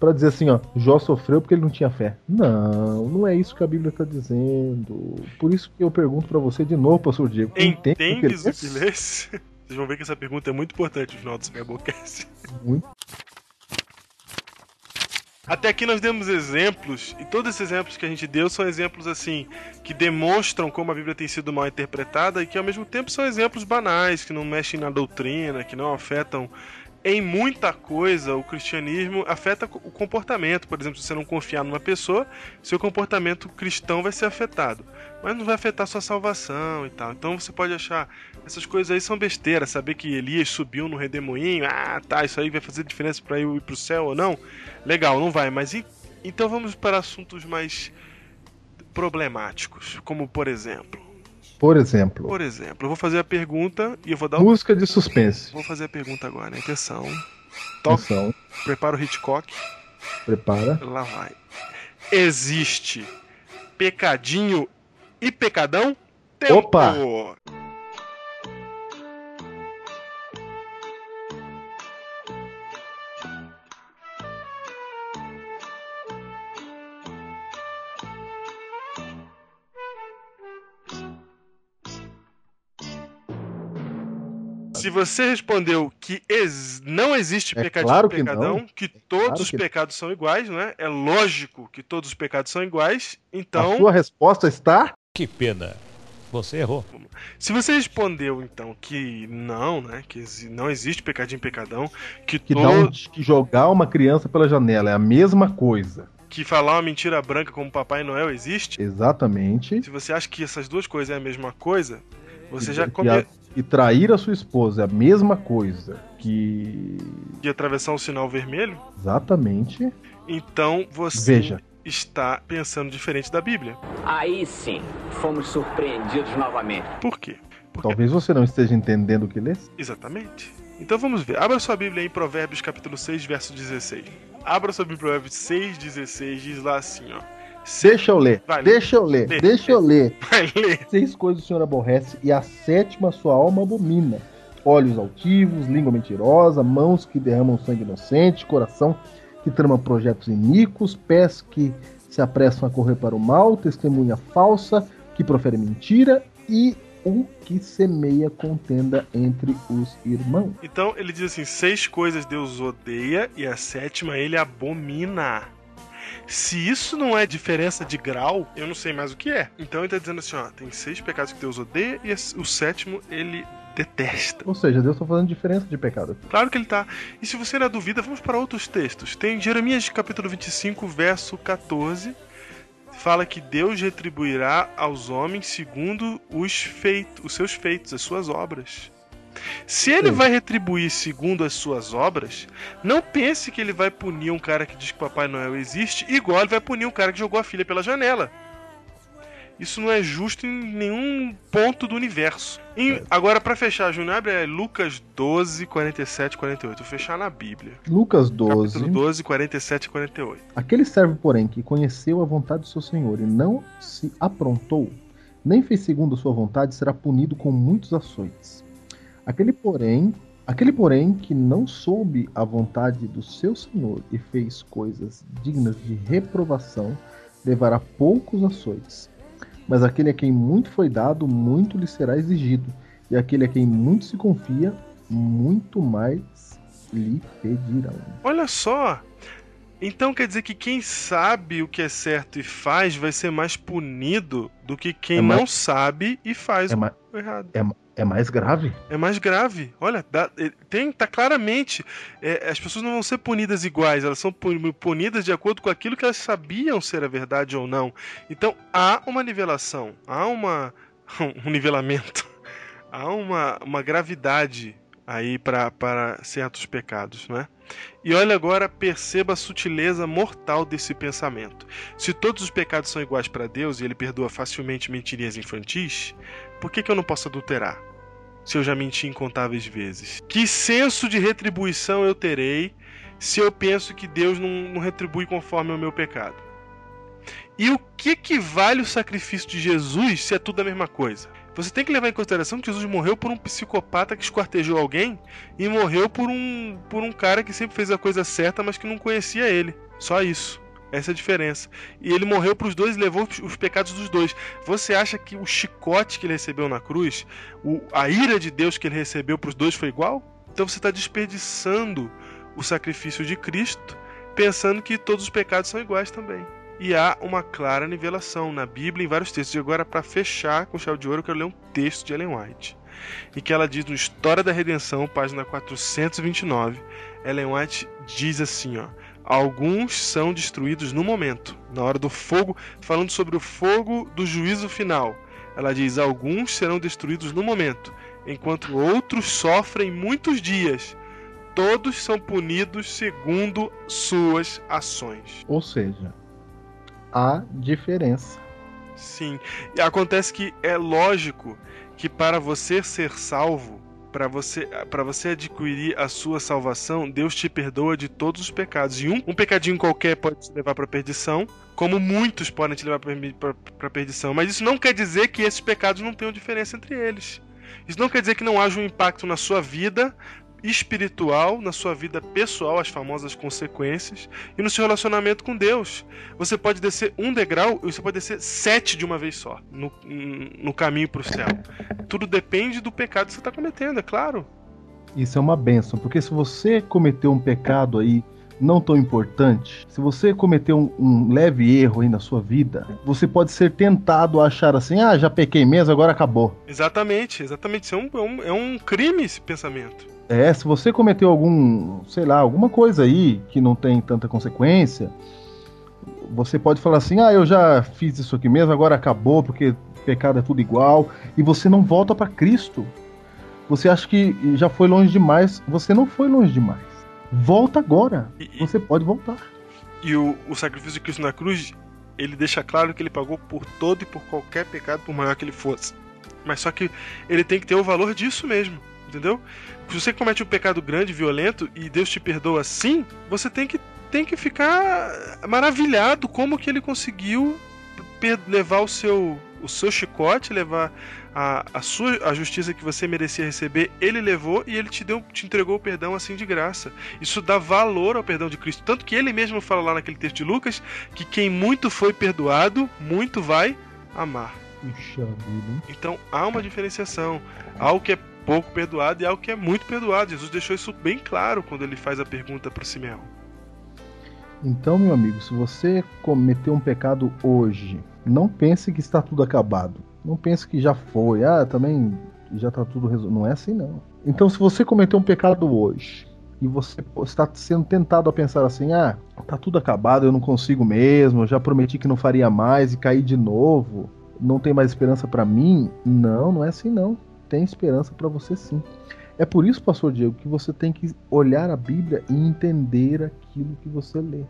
para dizer assim, ó, Jó sofreu porque ele não tinha fé. Não, não é isso que a Bíblia está dizendo. Por isso que eu pergunto para você de novo, pastor Diego. Entendes, Entendes o que lês? Vocês vão ver que essa pergunta é muito importante no final do BibleCast. Muito. Até aqui nós demos exemplos, e todos esses exemplos que a gente deu são exemplos assim que demonstram como a Bíblia tem sido mal interpretada e que ao mesmo tempo são exemplos banais, que não mexem na doutrina, que não afetam em muita coisa o cristianismo, afeta o comportamento. Por exemplo, se você não confiar numa pessoa, seu comportamento cristão vai ser afetado, mas não vai afetar sua salvação e tal. Então você pode achar, essas coisas aí são besteira, saber que Elias subiu no redemoinho, ah tá, isso aí vai fazer diferença para eu ir pro céu ou não? Legal, não vai, mas e... então vamos para assuntos mais problemáticos, como por exemplo... Por exemplo. Por exemplo, eu vou fazer a pergunta e eu vou dar música o... de suspense. Vou fazer a pergunta agora, né? Atenção. Toque. Atenção. Prepara o Hitchcock. Prepara. Lá vai. Existe pecadinho e pecadão? Tempo. Opa! Se você respondeu que ex... não existe é pecadinho claro e pecadão, que, que todos é claro os que... pecados são iguais, né? É lógico que todos os pecados são iguais, então... A sua resposta está... Que pena, você errou. Se você respondeu, então, que não, né? Que não existe pecadinho e pecadão, que, que, to... não, que jogar uma criança pela janela é a mesma coisa. Que falar uma mentira branca como Papai Noel existe. Exatamente. Se você acha que essas duas coisas é a mesma coisa, você e, já cometeu... E trair a sua esposa é a mesma coisa que... De atravessar um sinal vermelho? Exatamente. Então você Veja. está pensando diferente da Bíblia. Aí sim, fomos surpreendidos novamente. Por quê? Porque... Talvez você não esteja entendendo o que lê. Exatamente. Então vamos ver. Abra sua Bíblia em Provérbios capítulo seis, verso dezesseis. Abra sua Bíblia em Provérbios seis, dezesseis, diz lá assim, ó. Deixa eu ler, vai, deixa eu ler, lê, deixa eu ler. Vai ler. Seis coisas o Senhor aborrece e a sétima sua alma abomina. Olhos altivos, língua mentirosa, mãos que derramam sangue inocente, coração que trama projetos iníquos, pés que se apressam a correr para o mal, testemunha falsa que profere mentira e um que semeia contenda entre os irmãos. Então ele diz assim, seis coisas Deus odeia e a sétima ele abomina. Se isso não é diferença de grau, eu não sei mais o que é. Então ele tá dizendo assim, ó, tem seis pecados que Deus odeia e o sétimo ele detesta. Ou seja, Deus tá fazendo diferença de pecado. Claro que ele tá. E se você ainda duvida, vamos para outros textos. Tem Jeremias capítulo vinte e cinco, verso catorze, fala que Deus retribuirá aos homens segundo os feitos, os seus feitos, as suas obras. Se ele Sim. vai retribuir segundo as suas obras, não pense que ele vai punir um cara que diz que Papai Noel existe, igual ele vai punir um cara que jogou a filha pela janela. Isso não é justo em nenhum ponto do universo. E agora, para fechar, Júnior, abre é Lucas doze, quarenta e sete e quarenta e oito. Vou fechar na Bíblia. Lucas doze. Capítulo doze, quarenta e sete e quarenta e oito. Aquele servo, porém, que conheceu a vontade do seu Senhor e não se aprontou, nem fez segundo a sua vontade, será punido com muitos açoites. Aquele porém, aquele porém que não soube a vontade do seu Senhor e fez coisas dignas de reprovação, levará poucos açoites. Mas aquele a quem muito foi dado, muito lhe será exigido. E aquele a quem muito se confia, muito mais lhe pedirão. Olha só! Então quer dizer que quem sabe o que é certo e faz vai ser mais punido do que quem é mais... não sabe e faz é o mais... errado. É mais... É mais grave? É mais grave. Olha, dá, tem, tá claramente. É, as pessoas não vão ser punidas iguais. Elas são punidas de acordo com aquilo que elas sabiam ser a verdade ou não. Então, há uma nivelação. Há uma, um nivelamento. Há uma, uma gravidade aí para para certos pecados, né? E olha agora, perceba a sutileza mortal desse pensamento. Se todos os pecados são iguais para Deus e Ele perdoa facilmente mentirinhas infantis, por que que eu não posso adulterar? Se eu já menti incontáveis vezes. Que senso de retribuição eu terei se eu penso que Deus não, não retribui conforme o meu pecado? E o que que vale o sacrifício de Jesus se é tudo a mesma coisa? Você tem que levar em consideração que Jesus morreu por um psicopata que esquartejou alguém e morreu por um, por um cara que sempre fez a coisa certa, mas que não conhecia ele. Só isso. Essa é a diferença. E ele morreu para os dois e levou os pecados dos dois. Você acha que o chicote que ele recebeu na cruz, o, a ira de Deus que ele recebeu para os dois foi igual? Então você está desperdiçando o sacrifício de Cristo, pensando que todos os pecados são iguais também. E há uma clara nivelação na Bíblia, em vários textos. E agora, para fechar com chave de ouro, eu quero ler um texto de Ellen White, e que ela diz no História da Redenção, página quatrocentos e vinte e nove. Ellen White diz assim, ó: alguns são destruídos no momento, na hora do fogo, falando sobre o fogo do juízo final. Ela diz, alguns serão destruídos no momento, enquanto outros sofrem muitos dias. Todos são punidos segundo suas ações. Ou seja, há diferença. Sim. E acontece que é lógico que para você ser salvo, Para você, para você adquirir a sua salvação, Deus te perdoa de todos os pecados. E um, um pecadinho qualquer pode te levar para a perdição, como muitos podem te levar para a perdição. Mas isso não quer dizer que esses pecados não tenham diferença entre eles. Isso não quer dizer que não haja um impacto na sua vida espiritual, na sua vida pessoal, as famosas consequências, e no seu relacionamento com Deus. Você pode descer um degrau e você pode descer sete de uma vez só no, no caminho para o céu. Tudo depende do pecado que você está cometendo, é claro. Isso é uma bênção, porque se você cometeu um pecado aí não tão importante, se você cometeu um, um leve erro aí na sua vida, você pode ser tentado a achar assim, ah, já pequei mesmo, agora acabou. Exatamente, exatamente. Isso é um, é um, é um crime, esse pensamento. É, se você cometeu algum, sei lá, alguma coisa aí que não tem tanta consequência, você pode falar assim, ah, eu já fiz isso aqui mesmo, agora acabou, porque pecado é tudo igual, e você não volta para Cristo. Você acha que já foi longe demais, você não foi longe demais. Volta agora, e, você pode voltar. E o, o sacrifício de Cristo na cruz, ele deixa claro que ele pagou por todo e por qualquer pecado, por maior que ele fosse. Mas só que ele tem que ter o valor disso mesmo. Entendeu? Se você comete um pecado grande, violento, e Deus te perdoa, sim, você tem que tem que ficar maravilhado como que ele conseguiu levar o seu, o seu chicote, levar a, a, sua, a justiça que você merecia receber, ele levou e ele te, deu, te entregou o perdão assim de graça. Isso dá valor ao perdão de Cristo. Tanto que ele mesmo fala lá naquele texto de Lucas que quem muito foi perdoado, muito vai amar. Puxa vida. Então há uma diferenciação. Há o que é pouco perdoado e há o que é muito perdoado. Jesus deixou isso bem claro quando ele faz a pergunta para o Simeão. Então, meu amigo, se você cometeu um pecado hoje, não pense que está tudo acabado. Não pense que já foi. Ah, também já está tudo resolvido. Não é assim, não. Então, se você cometeu um pecado hoje e você está sendo tentado a pensar assim, ah, está tudo acabado, eu não consigo mesmo, eu já prometi que não faria mais e caí de novo, não tem mais esperança para mim. Não, não é assim, não. Tem esperança para você, sim. É por isso, pastor Diego, que você tem que olhar a Bíblia e entender aquilo que você lê.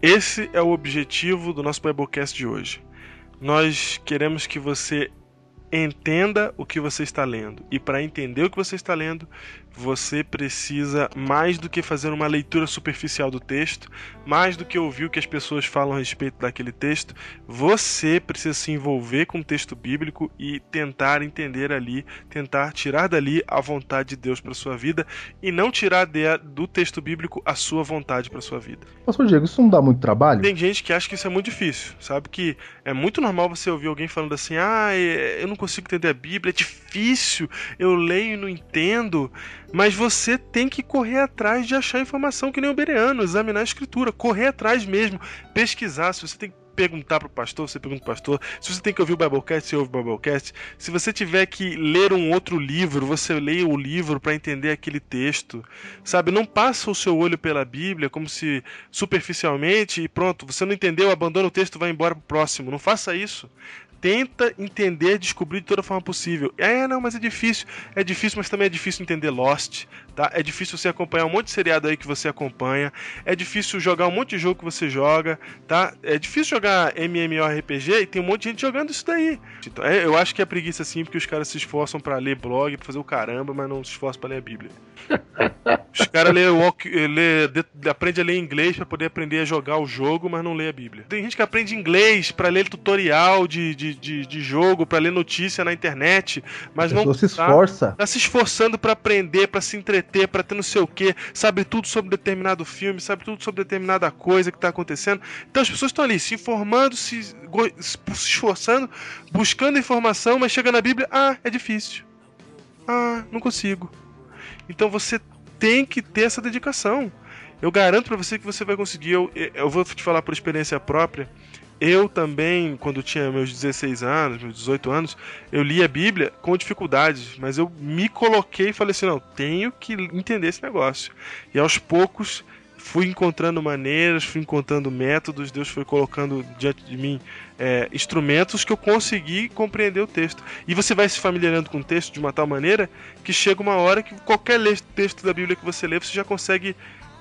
Esse é o objetivo do nosso BibleCast de hoje. Nós queremos que você entenda o que você está lendo. E para entender o que você está lendo, você precisa, mais do que fazer uma leitura superficial do texto, mais do que ouvir o que as pessoas falam a respeito daquele texto, você precisa se envolver com o texto bíblico e tentar entender ali, tentar tirar dali a vontade de Deus para a sua vida e não tirar de, do texto bíblico a sua vontade para a sua vida. Pastor Diego, isso não dá muito trabalho? Tem gente que acha que isso é muito difícil, sabe? Que é muito normal você ouvir alguém falando assim, ah, eu não consigo entender a Bíblia, é difícil, eu leio e não entendo... Mas você tem que correr atrás de achar informação, que nem o bereano, examinar a escritura, correr atrás mesmo, pesquisar. Se você tem que perguntar para o pastor, você pergunta para o pastor. Se você tem que ouvir o Biblecast, você ouve o Biblecast. Se você tiver que ler um outro livro, você lê o livro para entender aquele texto. Sabe, não passa o seu olho pela Bíblia como se superficialmente e pronto, você não entendeu, abandona o texto, vai embora para o próximo. Não faça isso. Tenta entender, descobrir de toda forma possível. É, não, mas é difícil. É difícil, mas também é difícil entender Lost, tá? É difícil você acompanhar um monte de seriado aí que você acompanha. É difícil jogar um monte de jogo que você joga, tá? É difícil jogar MMORPG e tem um monte de gente jogando isso daí. Então, é, eu acho que é preguiça sim, porque os caras se esforçam pra ler blog, pra fazer o caramba, mas não se esforçam pra ler a Bíblia. Os caras lê, lê, lê, aprendem a ler inglês pra poder aprender a jogar o jogo, mas não lê a Bíblia. Tem gente que aprende inglês pra ler tutorial de... de De, de, de jogo, para ler notícia na internet, mas não se esforça. Tá, tá se esforçando para aprender, para se entreter, para ter não sei o que, sabe tudo sobre determinado filme, sabe tudo sobre determinada coisa que tá acontecendo. Então as pessoas estão ali se informando, se, se esforçando, buscando informação, mas chega na Bíblia, ah, é difícil. Ah, não consigo. Então você tem que ter essa dedicação. Eu garanto para você que você vai conseguir. Eu, eu vou te falar por experiência própria. Eu também, quando tinha meus dezesseis anos, meus dezoito anos, eu li a Bíblia com dificuldades, mas eu me coloquei e falei assim, não, tenho que entender esse negócio. E aos poucos fui encontrando maneiras, fui encontrando métodos, Deus foi colocando diante de mim é, instrumentos que eu consegui compreender o texto. E você vai se familiarizando com o texto de uma tal maneira que chega uma hora que qualquer texto da Bíblia que você lê, você já consegue...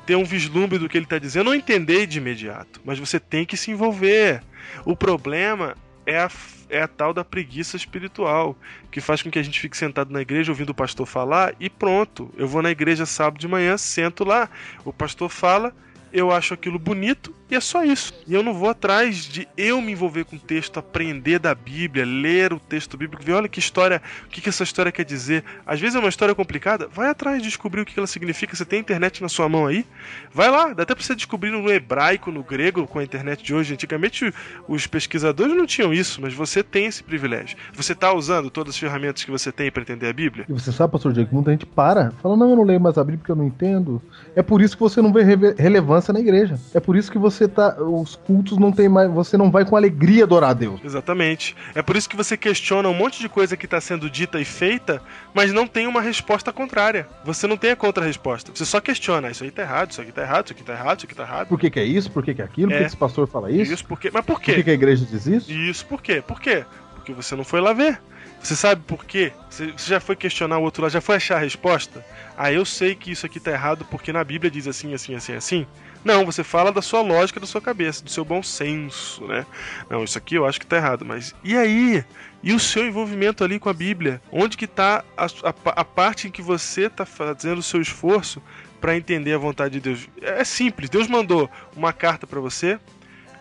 ter um vislumbre do que ele está dizendo. Eu não entendi de imediato, mas você tem que se envolver. O problema é a, é a tal da preguiça espiritual, que faz com que a gente fique sentado na igreja ouvindo o pastor falar e pronto. Eu vou na igreja sábado de manhã, sento lá, o pastor fala, eu acho aquilo bonito e é só isso. E eu não vou atrás de eu me envolver com o texto, aprender da Bíblia, ler o texto bíblico, ver olha que história, o que, que essa história quer dizer. Às vezes é uma história complicada, vai atrás de descobrir o que ela significa. Você tem internet na sua mão aí? Vai lá, dá até pra você descobrir no hebraico, no grego, com a internet de hoje. Antigamente os pesquisadores não tinham isso, mas você tem esse privilégio. Você tá usando todas as ferramentas que você tem pra entender a Bíblia? E você sabe, pastor Diego, que muita gente para, fala, não, eu não leio mais a Bíblia porque eu não entendo. É por isso que você não vê relevância na igreja. É por isso que você tá, os cultos não tem mais, você não vai com alegria adorar a Deus. Exatamente. É por isso que você questiona um monte de coisa que está sendo dita e feita, mas não tem uma resposta contrária. Você não tem a contra-resposta. Você só questiona, isso aí tá errado, isso aqui tá errado, isso aqui tá errado, isso aqui tá errado. Por que que é isso? Por que que é aquilo? É. Por que esse pastor fala isso? Isso, por quê? Mas por quê? Por que que a igreja diz isso? Isso, por quê? Por quê? Porque você não foi lá ver. Você sabe por quê? Você já foi questionar o outro lado, já foi achar a resposta? Ah, eu sei que isso aqui tá errado porque na Bíblia diz assim, assim, assim, assim. Não, você fala da sua lógica, da sua cabeça, do seu bom senso, né? Não, isso aqui eu acho que tá errado, mas... E aí? E o seu envolvimento ali com a Bíblia? Onde que tá a, a, a parte em que você tá fazendo o seu esforço para entender a vontade de Deus. É simples. Deus mandou uma carta para você,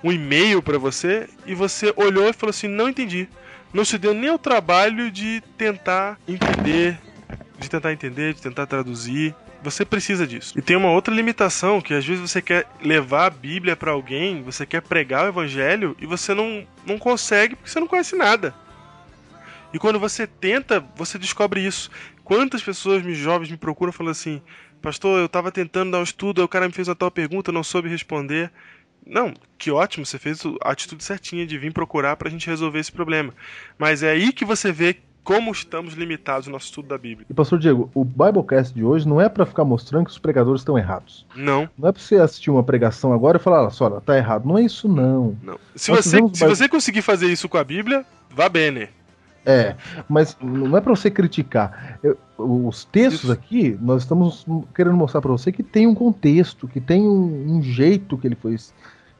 um e-mail para você, e você olhou e falou assim, não entendi. Não se deu nem o trabalho de tentar entender, de tentar entender, de tentar traduzir. Você precisa disso. E tem uma outra limitação, que às vezes você quer levar a Bíblia para alguém, você quer pregar o Evangelho, e você não, não consegue porque você não conhece nada. E quando você tenta, você descobre isso. Quantas pessoas jovens me procuram falando assim, pastor, eu estava tentando dar um estudo, aí o cara me fez uma tal pergunta, eu não soube responder. Não, que ótimo, você fez a atitude certinha de vir procurar para a gente resolver esse problema. Mas é aí que você vê como estamos limitados no nosso estudo da Bíblia. E pastor Diego, o Biblecast de hoje não é para ficar mostrando que os pregadores estão errados. Não. Não é para você assistir uma pregação agora e falar, olha, só, tá errado. Não é isso, não. Não. Se, você, se Bible... você conseguir fazer isso com a Bíblia, vá bene. É, mas não é para você criticar. Eu, os textos isso. aqui, nós estamos querendo mostrar para você que tem um contexto, que tem um, um jeito que ele foi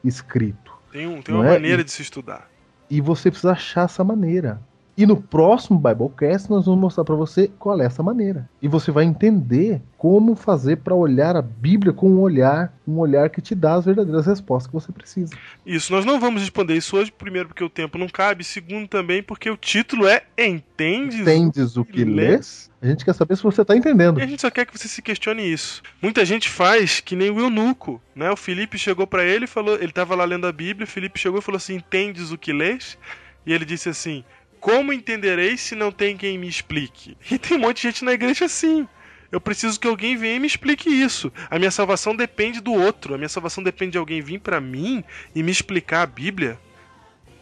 escrito. Tem, um, tem uma é? maneira e, de se estudar. E você precisa achar essa maneira. E no próximo Biblecast nós vamos mostrar para você qual é essa maneira. E você vai entender como fazer para olhar a Bíblia com um olhar, um olhar que te dá as verdadeiras respostas que você precisa. Isso, nós não vamos responder isso hoje, primeiro porque o tempo não cabe, segundo também porque o título é Entendes, Entendes o que lês? A gente quer saber se você está entendendo. E a gente só quer que você se questione isso. Muita gente faz que nem o eunuco, né? O Felipe chegou para ele e falou, ele estava lá lendo a Bíblia, o Felipe chegou e falou assim, entendes o que lês? E ele disse assim... Como entenderei se não tem quem me explique? E tem um monte de gente na igreja assim. Eu preciso que alguém venha e me explique isso. A minha salvação depende do outro. A minha salvação depende de alguém vir pra mim e me explicar a Bíblia.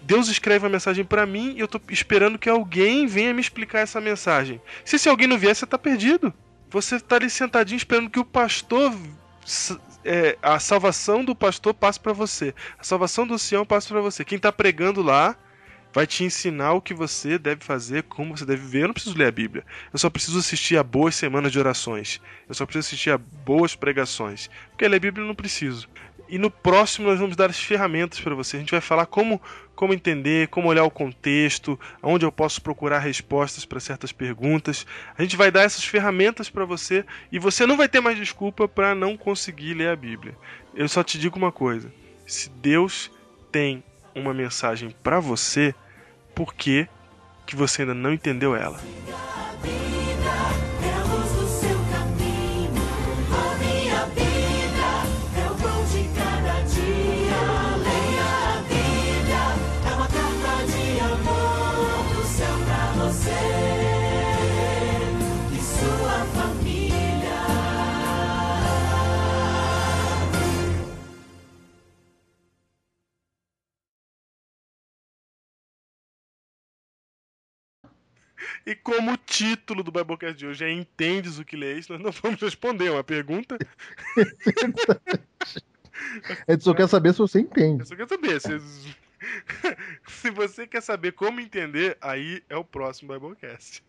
Deus escreve a mensagem pra mim e eu tô esperando que alguém venha me explicar essa mensagem. Se esse alguém não vier, você tá perdido. Você tá ali sentadinho esperando que o pastor... É, a salvação do pastor passe pra você. A salvação do Senhor passe pra você. Quem tá pregando lá... vai te ensinar o que você deve fazer, como você deve viver. Eu não preciso ler a Bíblia. Eu só preciso assistir a boas semanas de orações. Eu só preciso assistir a boas pregações. Porque ler a Bíblia eu não preciso. E no próximo nós vamos dar as ferramentas para você. A gente vai falar como, como entender, como olhar o contexto, onde eu posso procurar respostas para certas perguntas. A gente vai dar essas ferramentas para você e você não vai ter mais desculpa para não conseguir ler a Bíblia. Eu só te digo uma coisa. Se Deus tem uma mensagem para você... Por que que você ainda não entendeu ela? E como o título do Biblecast de hoje é Entendes o que lês, nós não vamos responder, é uma pergunta. A gente só quer saber se você entende. Eu só quero saber. Se... se você quer saber como entender, aí é o próximo Biblecast.